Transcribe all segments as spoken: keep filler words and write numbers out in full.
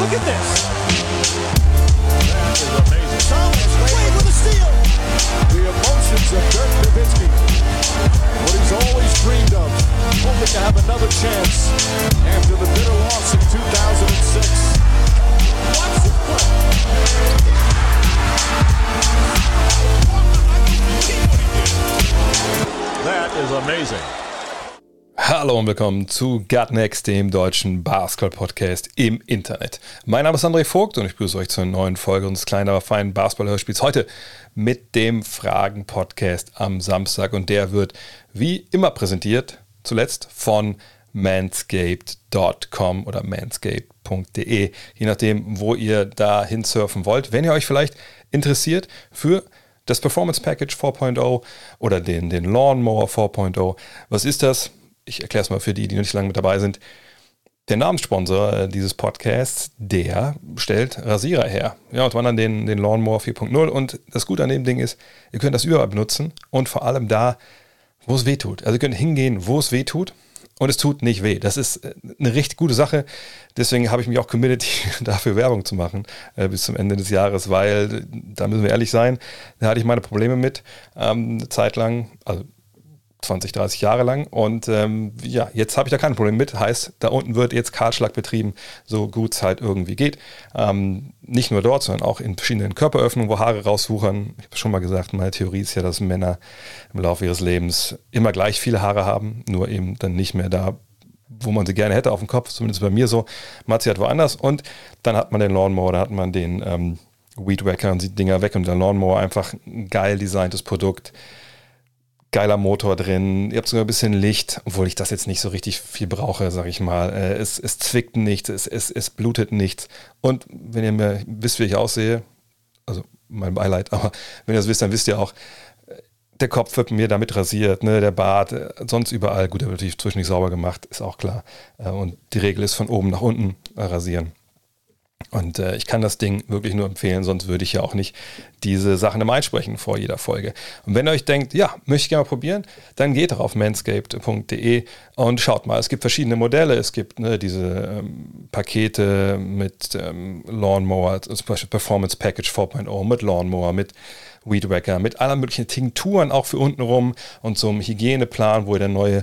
Look at this. That is amazing. Thomas Wade with a steal. The emotions of Dirk Nowitzki. What he's always dreamed of. Hoping to have another chance after the bitter loss in two thousand six. Watch the play. That is amazing. Hallo und willkommen zu Gut Next, dem deutschen Basketball-Podcast im Internet. Mein Name ist André Vogt und ich begrüße euch zu einer neuen Folge unseres kleinen, aber feinen Basketball-Hörspiels heute mit dem Fragen-Podcast am Samstag. Und der wird wie immer präsentiert, zuletzt von Manscaped Punkt com oder Manscaped Punkt de, je nachdem, wo ihr da hinsurfen wollt. Wenn ihr euch vielleicht interessiert für das Performance Package vier Punkt null oder den, den Lawnmower vier Punkt null, was ist das? Ich erkläre es mal für die, die noch nicht lange mit dabei sind. Der Namenssponsor dieses Podcasts, der stellt Rasierer her. Ja, und zwar dann den, den Lawnmower vier Punkt null. Und das Gute an dem Ding ist, ihr könnt das überall benutzen und vor allem da, wo es weh tut. Also ihr könnt hingehen, wo es weh tut und es tut nicht weh. Das ist eine richtig gute Sache. Deswegen habe ich mich auch committed, dafür Werbung zu machen äh, bis zum Ende des Jahres, weil, da müssen wir ehrlich sein, da hatte ich meine Probleme mit ähm, eine Zeit lang, also zwanzig, dreißig Jahre lang und ähm, ja, jetzt habe ich da kein Problem mit. Heißt, da unten wird jetzt Kahlschlag betrieben, so gut es halt irgendwie geht. Ähm, nicht nur dort, sondern auch in verschiedenen Körperöffnungen, wo Haare rauswuchern. Ich habe schon mal gesagt, meine Theorie ist ja, dass Männer im Laufe ihres Lebens immer gleich viele Haare haben, nur eben dann nicht mehr da, wo man sie gerne hätte auf dem Kopf, zumindest bei mir so. Matzi hat woanders und dann hat man den Lawnmower, dann hat man den ähm, Weedwacker und die Dinger weg und der Lawnmower einfach ein geil designtes Produkt. Geiler Motor drin, ihr habt sogar ein bisschen Licht, obwohl ich das jetzt nicht so richtig viel brauche, sag ich mal. Es, es zwickt nichts, es, es, es blutet nichts. Und wenn ihr mir wisst, wie ich aussehe, also mein Beileid, aber wenn ihr das wisst, dann wisst ihr auch, der Kopf wird mir damit rasiert, ne, der Bart, sonst überall. Gut, der wird natürlich zwischendurch sauber gemacht, ist auch klar. Und die Regel ist von oben nach unten rasieren. Und äh, ich kann das Ding wirklich nur empfehlen, sonst würde ich ja auch nicht diese Sachen immer einsprechen vor jeder Folge. Und wenn ihr euch denkt, ja, möchte ich gerne mal probieren, dann geht doch auf manscaped Punkt de und schaut mal. Es gibt verschiedene Modelle. Es gibt ne, diese ähm, Pakete mit ähm, Lawnmower, zum Beispiel Performance Package vier Punkt null mit Lawnmower, mit Weedwacker, mit aller möglichen Tinkturen auch für untenrum und so einem Hygieneplan, wo ihr dann neue...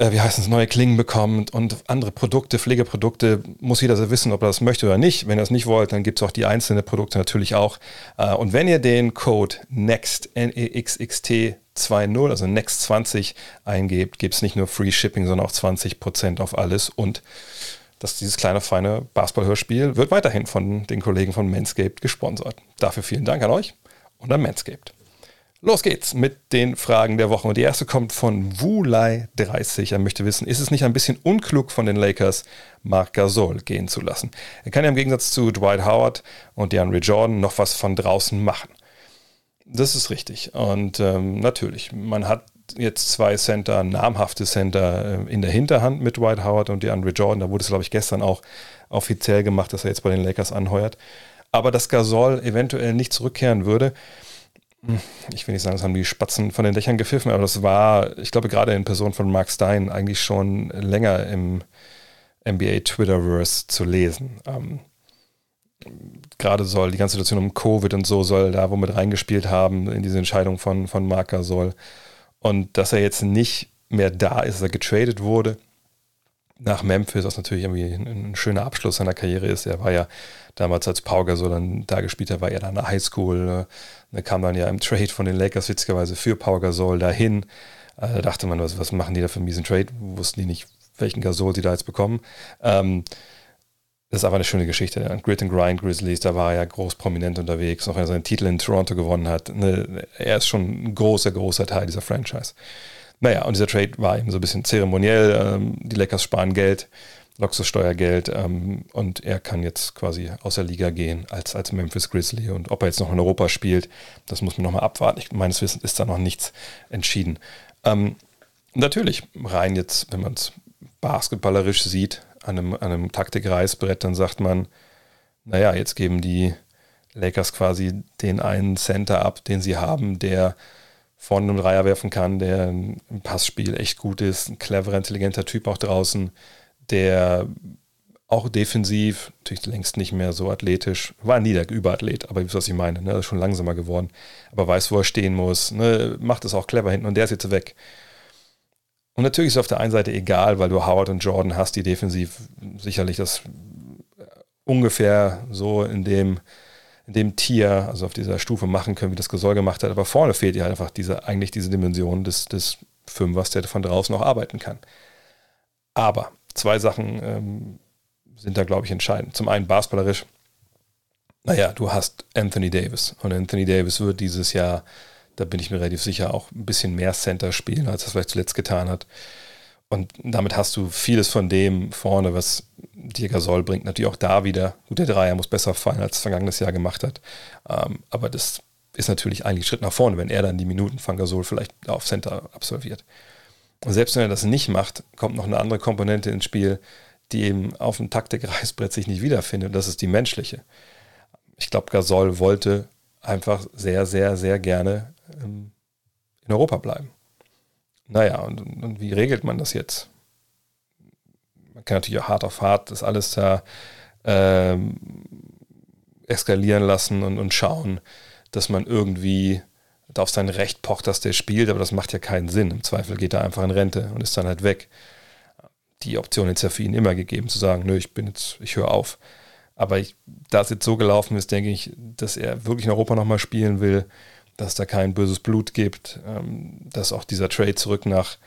wie heißt es, neue Klingen bekommt und andere Produkte, Pflegeprodukte, muss jeder so wissen, ob er das möchte oder nicht. Wenn ihr das nicht wollt, dann gibt es auch die einzelnen Produkte natürlich auch. Und wenn ihr den Code NEXT, N E X X T zwanzig, also NEXT zwanzig eingebt, gibt es nicht nur Free Shipping, sondern auch zwanzig Prozent auf alles. Und das, dieses kleine, feine Basketball-Hörspiel wird weiterhin von den Kollegen von Manscaped gesponsert. Dafür vielen Dank an euch und an Manscaped. Los geht's mit den Fragen der Woche. Und die erste kommt von Wulai dreißig. Er möchte wissen, ist es nicht ein bisschen unklug von den Lakers, Marc Gasol gehen zu lassen? Er kann ja im Gegensatz zu Dwight Howard und DeAndre Jordan noch was von draußen machen. Das ist richtig. Und ähm, natürlich, man hat jetzt zwei Center, namhafte Center äh, in der Hinterhand mit Dwight Howard und DeAndre Jordan. Da wurde es, glaube ich, gestern auch offiziell gemacht, dass er jetzt bei den Lakers anheuert. Aber dass Gasol eventuell nicht zurückkehren würde, ich will nicht sagen, das haben die Spatzen von den Dächern gepfiffen, aber das war, ich glaube, gerade in Person von Mark Stein eigentlich schon länger im N B A-Twitterverse zu lesen. Ähm, gerade soll die ganze Situation um Covid und so soll da womit reingespielt haben in diese Entscheidung von, von Marc Gasol. Und dass er jetzt nicht mehr da ist, dass er getradet wurde nach Memphis, was natürlich irgendwie ein, ein schöner Abschluss seiner Karriere ist. Er war ja damals, als Pau Gasol dann da gespielt hat, war er da in der Highschool. Da kam dann ja im Trade von den Lakers witzigerweise für Pau Gasol dahin. Also da dachte man, was, was machen die da für einen miesen Trade? Wussten die nicht, welchen Gasol sie da jetzt bekommen. Ähm, das ist aber eine schöne Geschichte. Grit and Grind Grizzlies, da war er ja groß prominent unterwegs, noch wenn er seinen Titel in Toronto gewonnen hat. Ne, er ist schon ein großer, großer Teil dieser Franchise. Naja, und dieser Trade war eben so ein bisschen zeremoniell. Ähm, die Lakers sparen Geld, Luxussteuergeld ähm, und er kann jetzt quasi aus der Liga gehen als, als Memphis Grizzly. Und ob er jetzt noch in Europa spielt, das muss man nochmal abwarten. Ich, meines Wissens ist da noch nichts entschieden. Ähm, natürlich, rein jetzt, wenn man es basketballerisch sieht, an einem, an einem Taktikreißbrett, dann sagt man, naja, jetzt geben die Lakers quasi den einen Center ab, den sie haben, der vorne einen Dreier werfen kann, der im Passspiel echt gut ist, ein cleverer, intelligenter Typ auch draußen, der Auch defensiv, natürlich längst nicht mehr so athletisch. War nie der Überathlet, aber ihr wisst, was ich meine. Ne? Ist schon langsamer geworden. Aber weiß, wo er stehen muss. Ne? Macht es auch clever hinten und der ist jetzt weg. Und natürlich ist es auf der einen Seite egal, weil du Howard und Jordan hast, die defensiv sicherlich das ungefähr so in dem, in dem Tier, also auf dieser Stufe machen können, wie das Gasol gemacht hat. Aber vorne fehlt ihr halt einfach diese, eigentlich diese Dimension des, des Fünfers, der von draußen auch arbeiten kann. Aber zwei Sachen ähm, sind da, glaube ich, entscheidend. Zum einen basketballerisch, naja, du hast Anthony Davis. Und Anthony Davis wird dieses Jahr, da bin ich mir relativ sicher, auch ein bisschen mehr Center spielen, als das vielleicht zuletzt getan hat. Und damit hast du vieles von dem vorne, was dir Gasol bringt. Natürlich auch da wieder, gut, der Dreier muss besser fallen, als es vergangenes Jahr gemacht hat. Aber das ist natürlich eigentlich ein Schritt nach vorne, wenn er dann die Minuten von Gasol vielleicht auf Center absolviert. Und selbst wenn er das nicht macht, kommt noch eine andere Komponente ins Spiel, die eben auf dem Taktikreißbrett sich nicht wiederfindet. Und das ist die menschliche. Ich glaube, Gasol wollte einfach sehr, sehr, sehr gerne ähm, in Europa bleiben. Naja, und, und wie regelt man das jetzt? Man kann natürlich auch hart auf hart das alles da ähm, eskalieren lassen und, und schauen, dass man irgendwie auf sein Recht pocht, dass der spielt, aber das macht ja keinen Sinn. Im Zweifel geht er einfach in Rente und ist dann halt weg. Die Option ist ja für ihn immer gegeben, zu sagen, nö, ich bin jetzt, ich höre auf. Aber ich, da es jetzt so gelaufen ist, denke ich, dass er wirklich in Europa nochmal spielen will, dass da kein böses Blut gibt, ähm, dass auch dieser Trade zurück nach,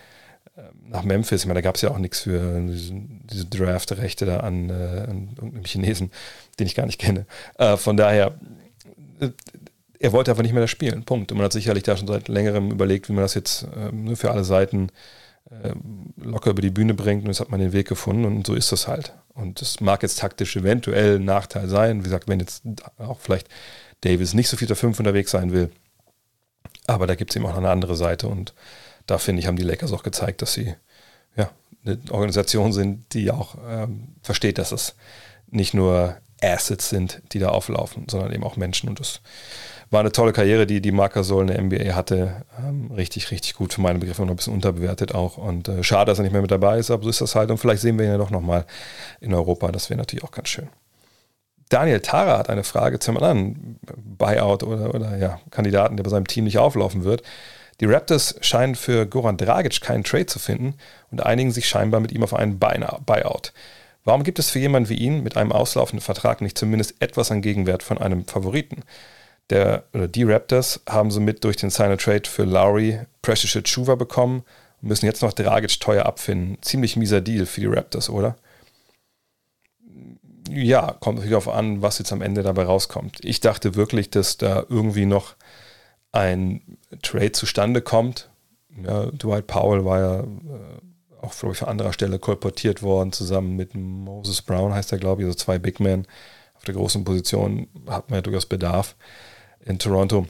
äh, nach Memphis, ich meine, da gab es ja auch nichts für diese, diese Draft-Rechte da an, äh, an irgendeinem Chinesen, den ich gar nicht kenne. Äh, von daher, äh, er wollte einfach nicht mehr da spielen, Punkt. Und man hat sicherlich da schon seit längerem überlegt, wie man das jetzt äh, nur für alle Seiten locker über die Bühne bringt, und jetzt hat man den Weg gefunden und so ist das halt. Und das mag jetzt taktisch eventuell ein Nachteil sein, wie gesagt, wenn jetzt auch vielleicht Davis nicht so viel der fünf unterwegs sein will, aber da gibt es eben auch noch eine andere Seite, und da, finde ich, haben die Lakers auch gezeigt, dass sie ja eine Organisation sind, die auch ähm, versteht, dass es nicht nur Assets sind, die da auflaufen, sondern eben auch Menschen, und das war eine tolle Karriere, die die Marc Gasol in der N B A hatte. Ähm, richtig, richtig gut für meine Begriffe und ein bisschen unterbewertet auch. Und äh, schade, dass er nicht mehr mit dabei ist, aber so ist das halt. Und vielleicht sehen wir ihn ja doch nochmal in Europa. Das wäre natürlich auch ganz schön. Daniel Tara hat eine Frage zu einem anderen Buyout oder, oder ja, Kandidaten, der bei seinem Team nicht auflaufen wird. Die Raptors scheinen für Goran Dragic keinen Trade zu finden und einigen sich scheinbar mit ihm auf einen Buyout. Warum gibt es für jemanden wie ihn mit einem auslaufenden Vertrag nicht zumindest etwas an Gegenwert von einem Favoriten? Der, oder die Raptors haben somit durch den Sign-and-Trade für Lowry Precious Achiuwa bekommen und müssen jetzt noch Dragic teuer abfinden. Ziemlich mieser Deal für die Raptors, oder? Ja, kommt natürlich darauf an, was jetzt am Ende dabei rauskommt. Ich dachte wirklich, dass da irgendwie noch ein Trade zustande kommt. Ja, Dwight Powell war ja äh, auch, glaube ich, an anderer Stelle kolportiert worden, zusammen mit Moses Brown, heißt er, glaube ich, also zwei Big Men. Auf der großen Position hat man ja durchaus Bedarf in Toronto.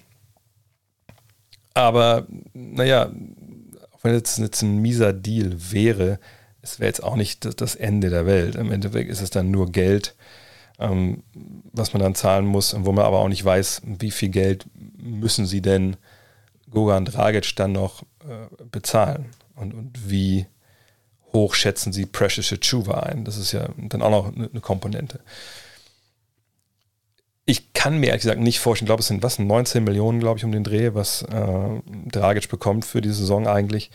Aber naja, auch wenn es jetzt ein mieser Deal wäre, es wäre jetzt auch nicht das Ende der Welt. Im Endeffekt ist es dann nur Geld, ähm, was man dann zahlen muss, und wo man aber auch nicht weiß, wie viel Geld müssen sie denn Goran Dragic dann noch äh, bezahlen und, und wie hoch schätzen sie Precious Achiuwa ein. Das ist ja dann auch noch eine, eine Komponente. Ich kann mir ehrlich gesagt nicht vorstellen, ich glaube, es sind was, neunzehn Millionen, glaube ich, um den Dreh, was äh, Dragic bekommt für die Saison eigentlich,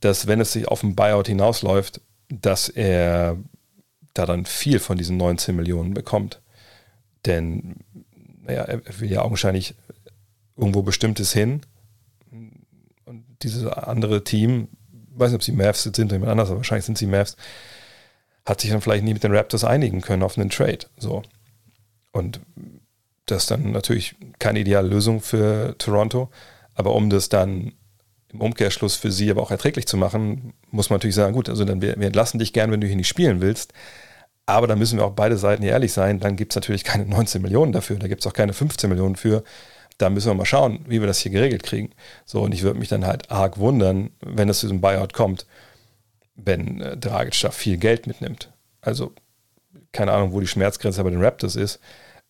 dass, wenn es sich auf ein Buyout hinausläuft, dass er da dann viel von diesen neunzehn Millionen bekommt. Denn, naja, er will ja augenscheinlich irgendwo Bestimmtes hin. Und dieses andere Team, ich weiß nicht, ob sie Mavs sind oder jemand anders, aber wahrscheinlich sind sie Mavs, hat sich dann vielleicht nie mit den Raptors einigen können auf einen Trade. So. Und das ist dann natürlich keine ideale Lösung für Toronto, aber um das dann im Umkehrschluss für sie aber auch erträglich zu machen, muss man natürlich sagen, gut, also dann wir, wir entlassen dich gern, wenn du hier nicht spielen willst, aber da müssen wir auch beide Seiten ehrlich sein, dann gibt es natürlich keine neunzehn Millionen dafür, da gibt es auch keine fünfzehn Millionen für, da müssen wir mal schauen, wie wir das hier geregelt kriegen. So, und ich würde mich dann halt arg wundern, wenn es zu diesem Buyout kommt, wenn äh, Dragic da viel Geld mitnimmt. Also, keine Ahnung, wo die Schmerzgrenze bei den Raptors ist.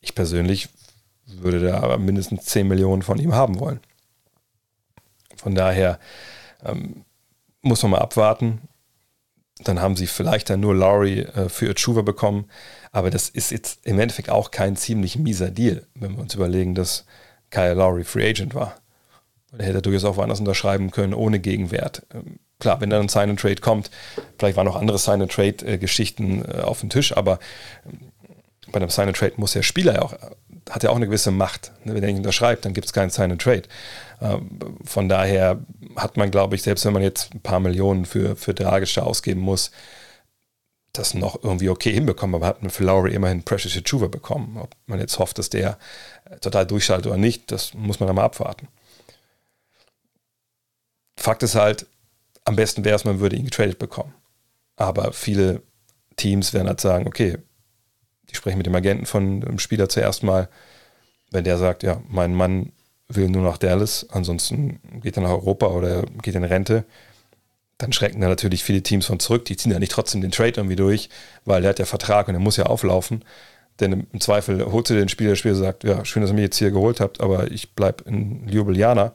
Ich persönlich würde da aber mindestens zehn Millionen von ihm haben wollen. Von daher ähm, muss man mal abwarten. Dann haben sie vielleicht dann nur Lowry äh, für Achiuwa bekommen. Aber das ist jetzt im Endeffekt auch kein ziemlich mieser Deal, wenn wir uns überlegen, dass Kyle Lowry Free Agent war. Er hätte durchaus auch woanders unterschreiben können, ohne Gegenwert. Ähm, klar, wenn dann ein Sign-and-Trade kommt, vielleicht waren noch andere Sign-and-Trade-Geschichten äh, auf dem Tisch, aber ähm, bei einem Sign-and-Trade muss der Spieler ja auch, hat ja auch eine gewisse Macht. Ne? Wenn er nicht unterschreibt, dann gibt es keinen Sign-and-Trade. Ähm, von daher hat man, glaube ich, selbst wenn man jetzt ein paar Millionen für, für Dragic ausgeben muss, das noch irgendwie okay hinbekommen, aber hat man für Lowry immerhin Precious Achiuwa bekommen. Ob man jetzt hofft, dass der total durchschaltet oder nicht, das muss man dann mal abwarten. Fakt ist halt, am besten wäre es, man würde ihn getradet bekommen. Aber viele Teams werden halt sagen, okay, die sprechen mit dem Agenten von dem Spieler zuerst mal, wenn der sagt, ja, mein Mann will nur nach Dallas, ansonsten geht er nach Europa oder geht in Rente, dann schrecken da natürlich viele Teams von zurück. Die ziehen ja nicht trotzdem den Trade irgendwie durch, weil der hat ja Vertrag und der muss ja auflaufen. Denn im Zweifel holst du den Spieler, der Spieler sagt, ja, schön, dass ihr mich jetzt hier geholt habt, aber ich bleibe in Ljubljana.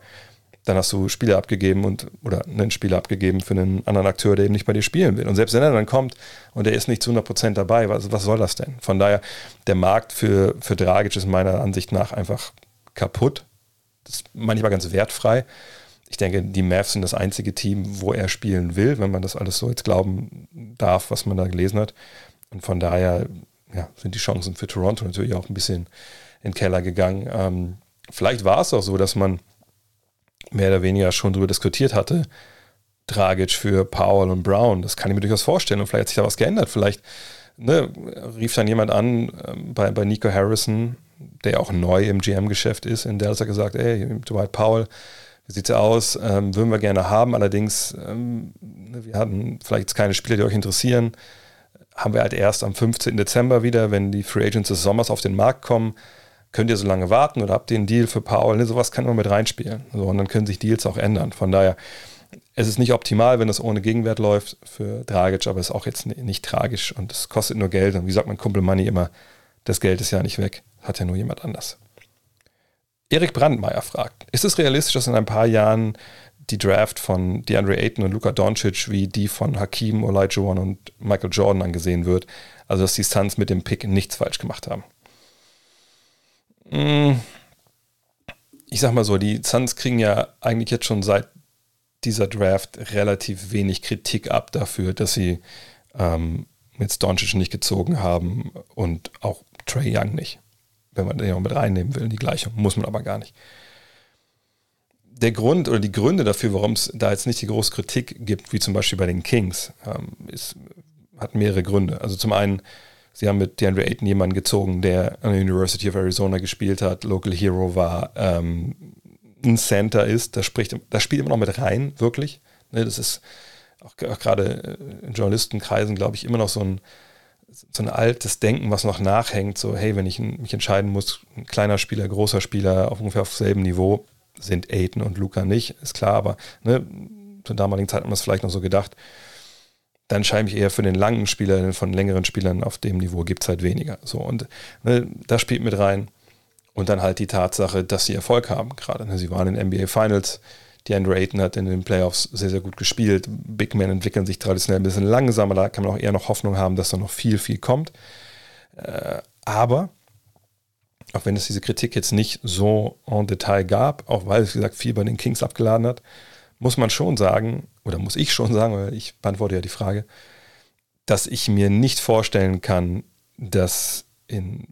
Dann hast du Spieler abgegeben und oder einen Spieler abgegeben für einen anderen Akteur, der eben nicht bei dir spielen will. Und selbst wenn er dann kommt und er ist nicht zu hundert Prozent dabei, was, was soll das denn? Von daher, der Markt für, für Dragic ist meiner Ansicht nach einfach kaputt. Das ist manchmal ganz wertfrei. Ich denke, die Mavs sind das einzige Team, wo er spielen will, wenn man das alles so jetzt glauben darf, was man da gelesen hat. Und von daher ja, sind die Chancen für Toronto natürlich auch ein bisschen in den Keller gegangen. Ähm, vielleicht war es auch so, dass man mehr oder weniger schon darüber diskutiert hatte, Dragic für Powell und Brown. Das kann ich mir durchaus vorstellen. Und vielleicht hat sich da was geändert. Vielleicht ne, rief dann jemand an ähm, bei, bei Nico Harrison, der auch neu im G M-Geschäft ist, in Dallas hat gesagt, ey, Dwight Powell, wie sieht's aus? Ähm, würden wir gerne haben, allerdings, ähm, wir hatten vielleicht keine Spieler, die euch interessieren. Haben wir halt erst am fünfzehnten Dezember wieder, wenn die Free Agents des Sommers auf den Markt kommen, könnt ihr so lange warten oder habt ihr einen Deal für Powell? Ne, sowas kann man mit reinspielen. So, und dann können sich Deals auch ändern. Von daher, es ist nicht optimal, wenn das ohne Gegenwert läuft für Dragic, aber es ist auch jetzt nicht tragisch und es kostet nur Geld. Und wie sagt mein Kumpel Money immer, das Geld ist ja nicht weg, hat ja nur jemand anders. Erik Brandmeier fragt, ist es realistisch, dass in ein paar Jahren die Draft von DeAndre Ayton und Luka Doncic wie die von Hakeem Olajuwon und Michael Jordan angesehen wird? Also, dass die Suns mit dem Pick nichts falsch gemacht haben. Ich sag mal so, die Suns kriegen ja eigentlich jetzt schon seit dieser Draft relativ wenig Kritik ab dafür, dass sie ähm, jetzt Doncic nicht gezogen haben und auch Trae Young nicht. Wenn man den auch mit reinnehmen will in die Gleichung, muss man aber gar nicht. Der Grund oder die Gründe dafür, warum es da jetzt nicht die große Kritik gibt, wie zum Beispiel bei den Kings, ähm, ist, hat mehrere Gründe. Also zum einen, sie haben mit DeAndre Ayton jemanden gezogen, der an der University of Arizona gespielt hat, Local Hero war, ähm, ein Center ist, das, spricht, das spielt immer noch mit rein, wirklich. Ne, das ist auch, auch gerade in Journalistenkreisen, glaube ich, immer noch so ein so ein altes Denken, was noch nachhängt, so hey, wenn ich mich entscheiden muss, ein kleiner Spieler, großer Spieler, auf ungefähr auf selben Niveau, sind Ayton und Luka nicht, ist klar, aber ne, zur damaligen Zeit hat man es vielleicht noch so gedacht, dann entscheide ich eher für den langen Spieler, denn von längeren Spielern auf dem Niveau gibt es halt weniger. So, und ne, das spielt mit rein und dann halt die Tatsache, dass sie Erfolg haben gerade. Ne, sie waren in den N B A Finals, DeAndre Ayton hat in den Playoffs sehr, sehr gut gespielt. Big Men entwickeln sich traditionell ein bisschen langsamer. Da kann man auch eher noch Hoffnung haben, dass da noch viel, viel kommt. Äh, aber, auch wenn es diese Kritik jetzt nicht so en Detail gab, auch weil es, wie gesagt, viel bei den Kings abgeladen hat, muss man schon sagen, oder muss ich schon sagen, weil ich beantworte ja die Frage, dass ich mir nicht vorstellen kann, dass in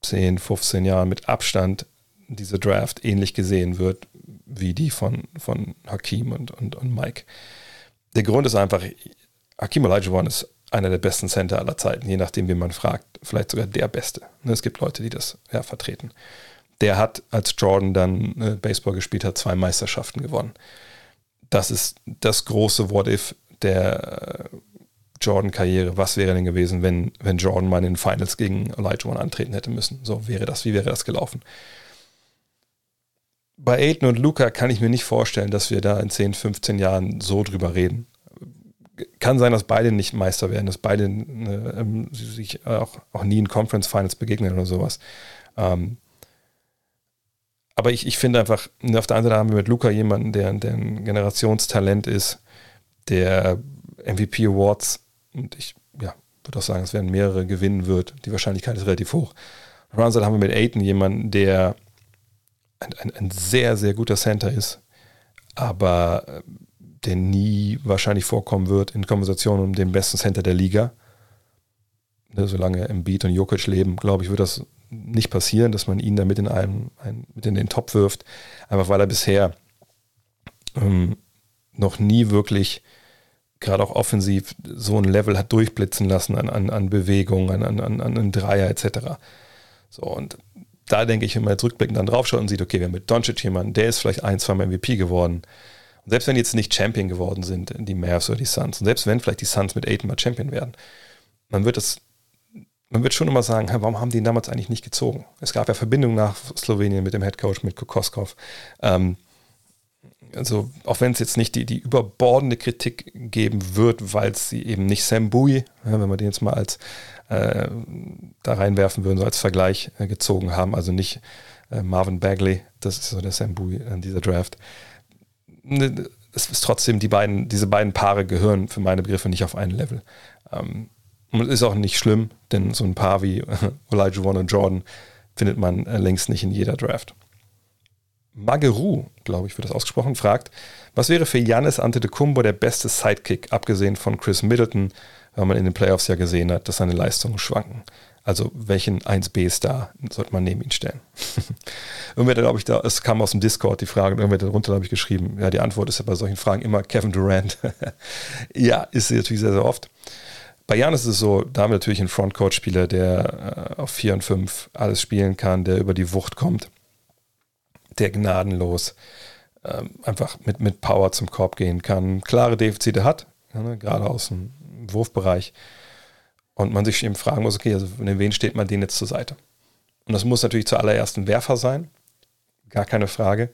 zehn, fünfzehn Jahren mit Abstand diese Draft ähnlich gesehen wird, wie die von, von Hakeem und, und, und Mike. Der Grund ist einfach, Hakeem Olajuwon ist einer der besten Center aller Zeiten, je nachdem, wen man fragt, vielleicht sogar der Beste. Es gibt Leute, die das ja vertreten. Der hat, als Jordan dann Baseball gespielt hat, zwei Meisterschaften gewonnen. Das ist das große What-If der Jordan-Karriere. Was wäre denn gewesen, wenn, wenn Jordan mal in den Finals gegen Olajuwon antreten hätte müssen? So wäre das, wie wäre das gelaufen? Bei Ayton und Luka kann ich mir nicht vorstellen, dass wir da in zehn, fünfzehn Jahren so drüber reden. Kann sein, dass beide nicht Meister werden, dass beide äh, sich auch, auch nie in Conference Finals begegnen oder sowas. Ähm, aber ich, ich finde einfach, auf der einen Seite haben wir mit Luka jemanden, der, der ein Generationstalent ist, der M V P Awards. Und ich ja, würde auch sagen, es werden mehrere gewinnen wird. Die Wahrscheinlichkeit ist relativ hoch. Auf der anderen Seite haben wir mit Ayton jemanden, der ein, ein, ein sehr, sehr guter Center ist, aber der nie wahrscheinlich vorkommen wird in Konversation um den besten Center der Liga. Solange Embiid und Jokic leben, glaube ich, wird das nicht passieren, dass man ihn damit in einem, ein, mit in den Topf wirft, einfach weil er bisher ähm, noch nie wirklich, gerade auch offensiv, so ein Level hat durchblitzen lassen an, an, an Bewegung, an, an, an einen Dreier et cetera. So, und da denke ich, wenn man jetzt rückblickend dann draufschaut und sieht, okay, wir haben mit Doncic jemanden, der ist vielleicht ein, zweimal M V P geworden. Und selbst wenn die jetzt nicht Champion geworden sind, die Mavs oder die Suns, und selbst wenn vielleicht die Suns mit Ayton mal Champion werden, man wird das Man wird schon immer sagen, warum haben die ihn damals eigentlich nicht gezogen? Es gab ja Verbindungen nach Slowenien mit dem Headcoach, mit Kokoskov. Ähm, also auch wenn es jetzt nicht die, die überbordende Kritik geben wird, weil sie eben nicht Sam Bowie, wenn wir den jetzt mal als äh, da reinwerfen würden, so als Vergleich äh, gezogen haben, also nicht äh, Marvin Bagley, das ist so der Sam Bowie an dieser Draft. Es ist trotzdem, die beiden, diese beiden Paare gehören für meine Begriffe nicht auf ein Level. Ähm, Und ist auch nicht schlimm, denn so ein Paar wie Olajuwon und Jordan findet man längst nicht in jeder Draft. Mageru, glaube ich, wird das ausgesprochen, fragt, was wäre für Giannis Antetokounmpo der beste Sidekick, abgesehen von Chris Middleton, weil man in den Playoffs ja gesehen hat, dass seine Leistungen schwanken. Also welchen eins B Star sollte man neben ihn stellen? Irgendwer, glaube ich, da, es kam aus dem Discord die Frage und irgendwer darunter habe ich geschrieben, ja, die Antwort ist ja bei solchen Fragen immer Kevin Durant. Ja, ist sie natürlich sehr, sehr oft. Bei Giannis ist es so, da haben wir natürlich einen Frontcourt-Spieler, der äh, auf vier und fünf alles spielen kann, der über die Wucht kommt, der gnadenlos ähm, einfach mit, mit Power zum Korb gehen kann, klare Defizite hat, ja, ne, gerade aus dem Wurfbereich. Und man sich eben fragen muss, okay, also in wen steht man den jetzt zur Seite? Und das muss natürlich zuallererst ein Werfer sein, gar keine Frage.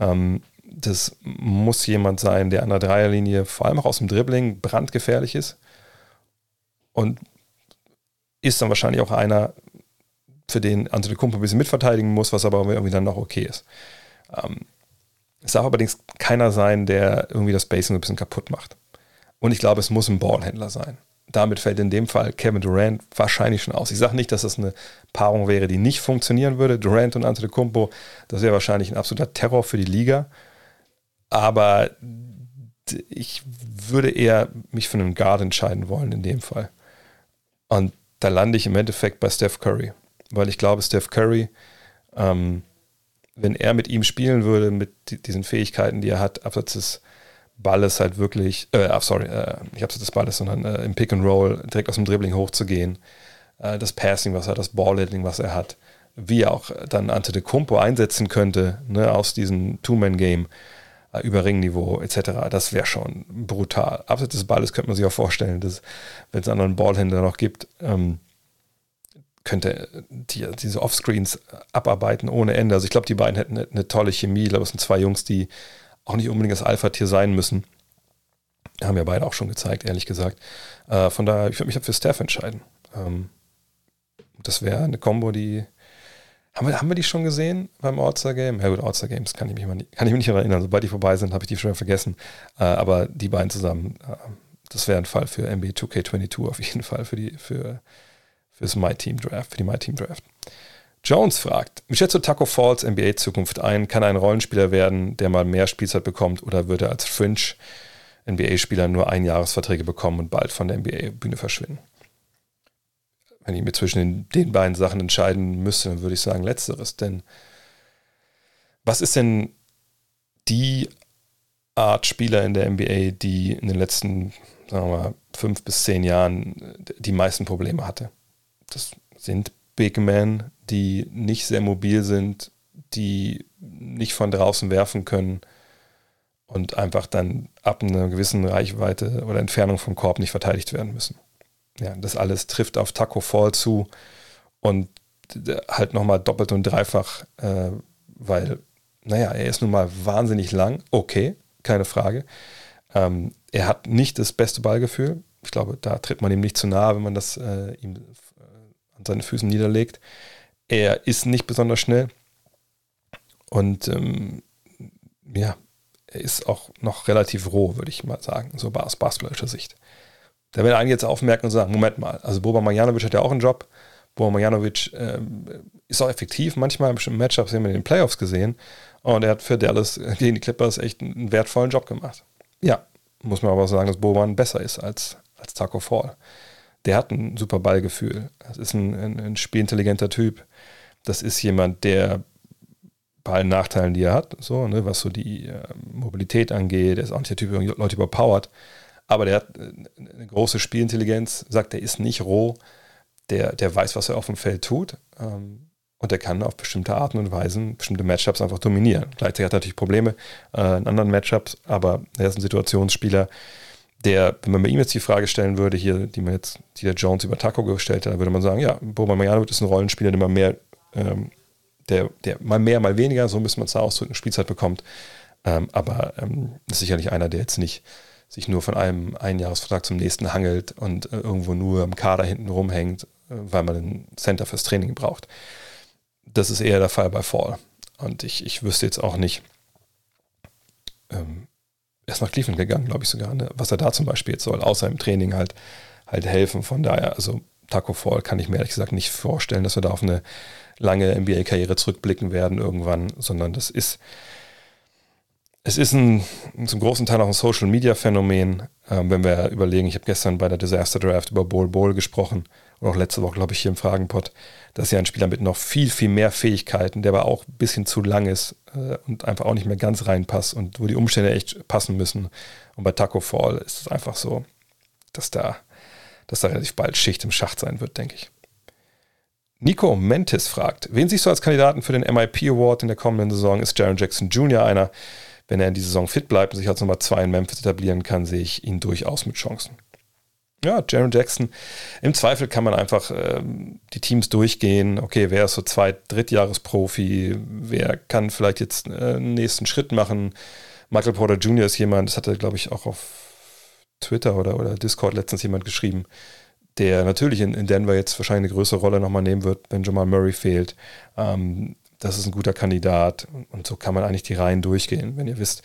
Ähm, das muss jemand sein, der an der Dreierlinie, vor allem auch aus dem Dribbling, brandgefährlich ist. Und ist dann wahrscheinlich auch einer, für den Antetokounmpo ein bisschen mitverteidigen muss, was aber irgendwie dann noch okay ist. Ähm, es darf allerdings keiner sein, der irgendwie das Spacing ein bisschen kaputt macht. Und ich glaube, es muss ein Ballhändler sein. Damit fällt in dem Fall Kevin Durant wahrscheinlich schon aus. Ich sage nicht, dass das eine Paarung wäre, die nicht funktionieren würde. Durant und Antetokounmpo, das wäre wahrscheinlich ein absoluter Terror für die Liga. Aber ich würde eher mich für einen Guard entscheiden wollen in dem Fall. Und da lande ich im Endeffekt bei Steph Curry. Weil ich glaube, Steph Curry, ähm, wenn er mit ihm spielen würde, mit diesen Fähigkeiten, die er hat, abseits des Balles halt wirklich, äh, sorry, äh, nicht abseits des Balles, sondern äh, im Pick and Roll, direkt aus dem Dribbling hochzugehen, äh, das Passing, was er hat, das Ballhandling, was er hat, wie er auch dann Antetokounmpo einsetzen könnte, ne, aus diesem Two-Man-Game, über Ringniveau et cetera. Das wäre schon brutal. Abseits des Balles könnte man sich auch vorstellen, dass wenn es einen anderen Ballhändler noch gibt, ähm, könnte die, diese Offscreens abarbeiten ohne Ende. Also ich glaube, die beiden hätten eine, eine tolle Chemie. Ich glaube, es sind zwei Jungs, die auch nicht unbedingt das Alpha-Tier sein müssen. Haben ja beide auch schon gezeigt, ehrlich gesagt. Äh, von daher, ich würde mich für Steph entscheiden. Ähm, das wäre eine Kombo, die Haben wir, haben wir die schon gesehen beim All-Star-Game? Ja gut, All-Star-Games kann ich mich mal nicht, kann ich mich nicht erinnern. Sobald die vorbei sind, habe ich die schon vergessen. Äh, aber die beiden zusammen, äh, das wäre ein Fall für N B A two K twenty-two auf jeden Fall, für die für fürs My Team Draft, für die My Team Draft. Jones fragt, wie schätzt du Taco Falls N B A-Zukunft ein? Kann er ein Rollenspieler werden, der mal mehr Spielzeit bekommt, oder würde er als Fringe-N B A-Spieler nur Einjahresverträge bekommen und bald von der N B A-Bühne verschwinden? Wenn ich mir zwischen den, den beiden Sachen entscheiden müsste, dann würde ich sagen Letzteres. Denn was ist denn die Art Spieler in der N B A, die in den letzten, sagen wir mal, fünf bis zehn Jahren die meisten Probleme hatte? Das sind Big Men, die nicht sehr mobil sind, die nicht von draußen werfen können und einfach dann ab einer gewissen Reichweite oder Entfernung vom Korb nicht verteidigt werden müssen. Ja, das alles trifft auf Taco Fall zu und halt nochmal doppelt und dreifach, äh, weil, naja, er ist nun mal wahnsinnig lang, okay, keine Frage. Ähm, er hat nicht das beste Ballgefühl. Ich glaube, da tritt man ihm nicht zu nahe, wenn man das äh, ihm äh, an seinen Füßen niederlegt. Er ist nicht besonders schnell und ähm, ja, ist auch noch relativ roh, würde ich mal sagen, so aus basketballischer Sicht. Da werden einige jetzt aufmerken und sagen, Moment mal, also Boban Marjanovic hat ja auch einen Job. Boban Marjanovic äh, ist auch effektiv. Manchmal in bestimmten Matchups haben wir in den Playoffs gesehen. Und er hat für Dallas gegen die Clippers echt einen wertvollen Job gemacht. Ja, muss man aber auch sagen, dass Boban besser ist als, als Taco Fall. Der hat ein super Ballgefühl. Das ist ein, ein, ein spielintelligenter Typ. Das ist jemand, der bei allen Nachteilen, die er hat, so, ne, was so die äh, Mobilität angeht, der ist auch nicht der Typ, der Leute überpowert. Aber der hat eine große Spielintelligenz, sagt, der ist nicht roh, der, der weiß, was er auf dem Feld tut, ähm, und der kann auf bestimmte Arten und Weisen bestimmte Matchups einfach dominieren. Gleichzeitig hat er natürlich Probleme äh, in anderen Matchups, aber er ist ein Situationsspieler, der, wenn man bei ihm jetzt die Frage stellen würde, hier, die man jetzt, die der Jones über Taco gestellt hat, dann würde man sagen, ja, Boban Marjanovic ist ein Rollenspieler, der mal mehr, ähm, der, der mal mehr, mal weniger, so müsste man es da ausdrücken, Spielzeit bekommt. Ähm, aber ähm, ist sicherlich einer, der jetzt nicht sich nur von einem Einjahresvertrag zum nächsten hangelt und äh, irgendwo nur im Kader hinten rumhängt, äh, weil man einen Center fürs Training braucht. Das ist eher der Fall bei Fall. Und ich, ich wüsste jetzt auch nicht, ähm, er ist nach Cleveland gegangen, glaube ich sogar, ne? Was er da zum Beispiel jetzt soll, außer im Training halt, halt helfen. Von daher, also Taco Fall kann ich mir ehrlich gesagt nicht vorstellen, dass wir da auf eine lange N B A-Karriere zurückblicken werden irgendwann, sondern das ist Es ist ein, zum großen Teil auch ein Social-Media-Phänomen, ähm, wenn wir überlegen, ich habe gestern bei der Disaster Draft über Bol Bol gesprochen und auch letzte Woche, glaube ich, hier im Fragenpott, dass ja ein Spieler mit noch viel, viel mehr Fähigkeiten, der aber auch ein bisschen zu lang ist äh, und einfach auch nicht mehr ganz reinpasst und wo die Umstände echt passen müssen. Und bei Taco Fall ist es einfach so, dass da, dass da relativ bald Schicht im Schacht sein wird, denke ich. Nico Mentis fragt, wen siehst du als Kandidaten für den M I P Award in der kommenden Saison? Ist Jaren Jackson Junior einer? Wenn er in die Saison fit bleibt und sich als Nummer zwei in Memphis etablieren kann, sehe ich ihn durchaus mit Chancen. Ja, Jaren Jackson, im Zweifel kann man einfach ähm, die Teams durchgehen. Okay, wer ist so Zweit-, Drittjahresprofi? Wer kann vielleicht jetzt äh, einen nächsten Schritt machen? Michael Porter Junior ist jemand, das hatte, glaube ich, auch auf Twitter oder, oder Discord letztens jemand geschrieben, der natürlich in, in Denver jetzt wahrscheinlich eine größere Rolle nochmal nehmen wird, wenn Jamal Murray fehlt. Ähm, Das ist ein guter Kandidat und so kann man eigentlich die Reihen durchgehen. Wenn ihr wisst,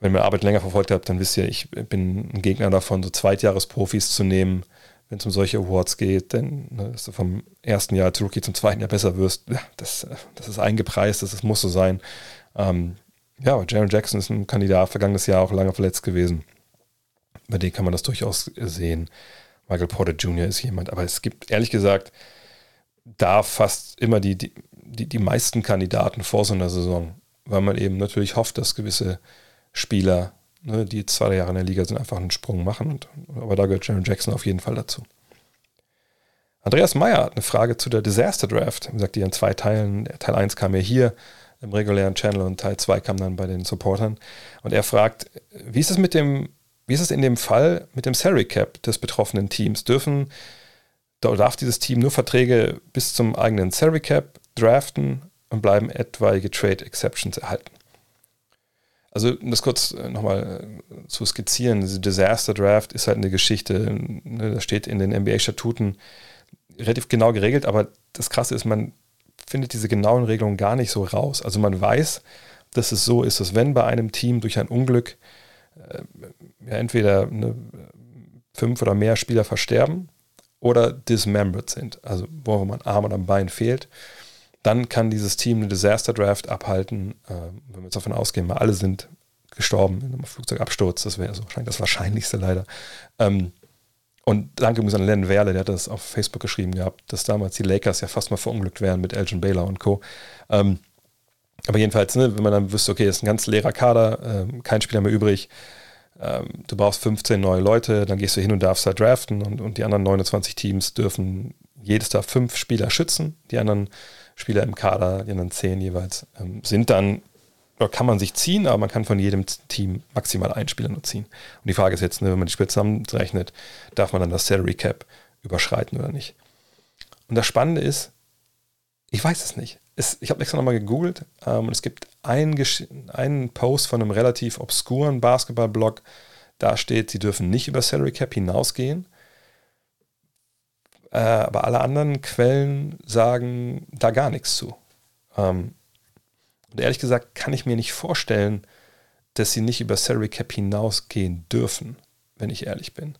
wenn ihr meine Arbeit länger verfolgt habt, dann wisst ihr, ich bin ein Gegner davon, so Zweitjahresprofis zu nehmen, wenn es um solche Awards geht, denn ne, dass du vom ersten Jahr als Rookie zum zweiten Jahr besser wirst, ja, das, das ist eingepreist, das, das muss so sein. Ähm, ja, aber Jaren Jackson ist ein Kandidat, vergangenes Jahr auch lange verletzt gewesen. Bei dem kann man das durchaus sehen. Michael Porter Junior ist jemand, aber es gibt ehrlich gesagt da fast immer die, die Die, die meisten Kandidaten vor so einer Saison, weil man eben natürlich hofft, dass gewisse Spieler, ne, die jetzt zwei Jahre in der Liga sind, einfach einen Sprung machen. Und, aber da gehört Jaren Jackson auf jeden Fall dazu. Andreas Meyer hat eine Frage zu der Disaster Draft. Er sagt, die in zwei Teilen, Teil eins kam ja hier im regulären Channel und Teil zwei kam dann bei den Supportern. Und er fragt, wie ist es mit dem, wie ist es in dem Fall mit dem Salary Cap des betroffenen Teams? Dürfen, darf dieses Team nur Verträge bis zum eigenen Salary Cap draften und bleiben etwaige Trade-Exceptions erhalten? Also um das kurz nochmal zu skizzieren, diese Disaster-Draft ist halt eine Geschichte, ne, das steht in den N B A-Statuten relativ genau geregelt, aber das Krasse ist, man findet diese genauen Regelungen gar nicht so raus. Also man weiß, dass es so ist, dass wenn bei einem Team durch ein Unglück äh, ja, entweder ne, fünf oder mehr Spieler versterben oder dismembered sind, also wo man Arm oder ein Bein fehlt, dann kann dieses Team eine Disaster Draft abhalten. Ähm, wenn wir jetzt davon ausgehen, weil alle sind gestorben in einem Flugzeugabsturz, das wäre so wahrscheinlich das Wahrscheinlichste leider. Ähm, und danke übrigens an Len Werle, der hat das auf Facebook geschrieben gehabt, dass damals die Lakers ja fast mal verunglückt wären mit Elgin Baylor und Co. Ähm, aber jedenfalls, ne, wenn man dann wüsste, okay, das ist ein ganz leerer Kader, ähm, kein Spieler mehr übrig, ähm, du brauchst fünfzehn neue Leute, dann gehst du hin und darfst da draften und, und die anderen neunundzwanzig Teams dürfen jedes Jahr fünf Spieler schützen, die anderen Spieler im Kader, die anderen zehn jeweils, ähm, sind dann, oder kann man sich ziehen, aber man kann von jedem Team maximal einen Spieler nur ziehen. Und die Frage ist jetzt, ne, wenn man die Spieler zusammenrechnet, darf man dann das Salary Cap überschreiten oder nicht? Und das Spannende ist, ich weiß es nicht. Es, ich habe extra nochmal gegoogelt ähm, und es gibt einen, einen Post von einem relativ obskuren Basketball-Blog, da steht, sie dürfen nicht über Salary Cap hinausgehen. Aber alle anderen Quellen sagen da gar nichts zu. Und ehrlich gesagt kann ich mir nicht vorstellen, dass sie nicht über Salary Cap hinausgehen dürfen, wenn ich ehrlich bin.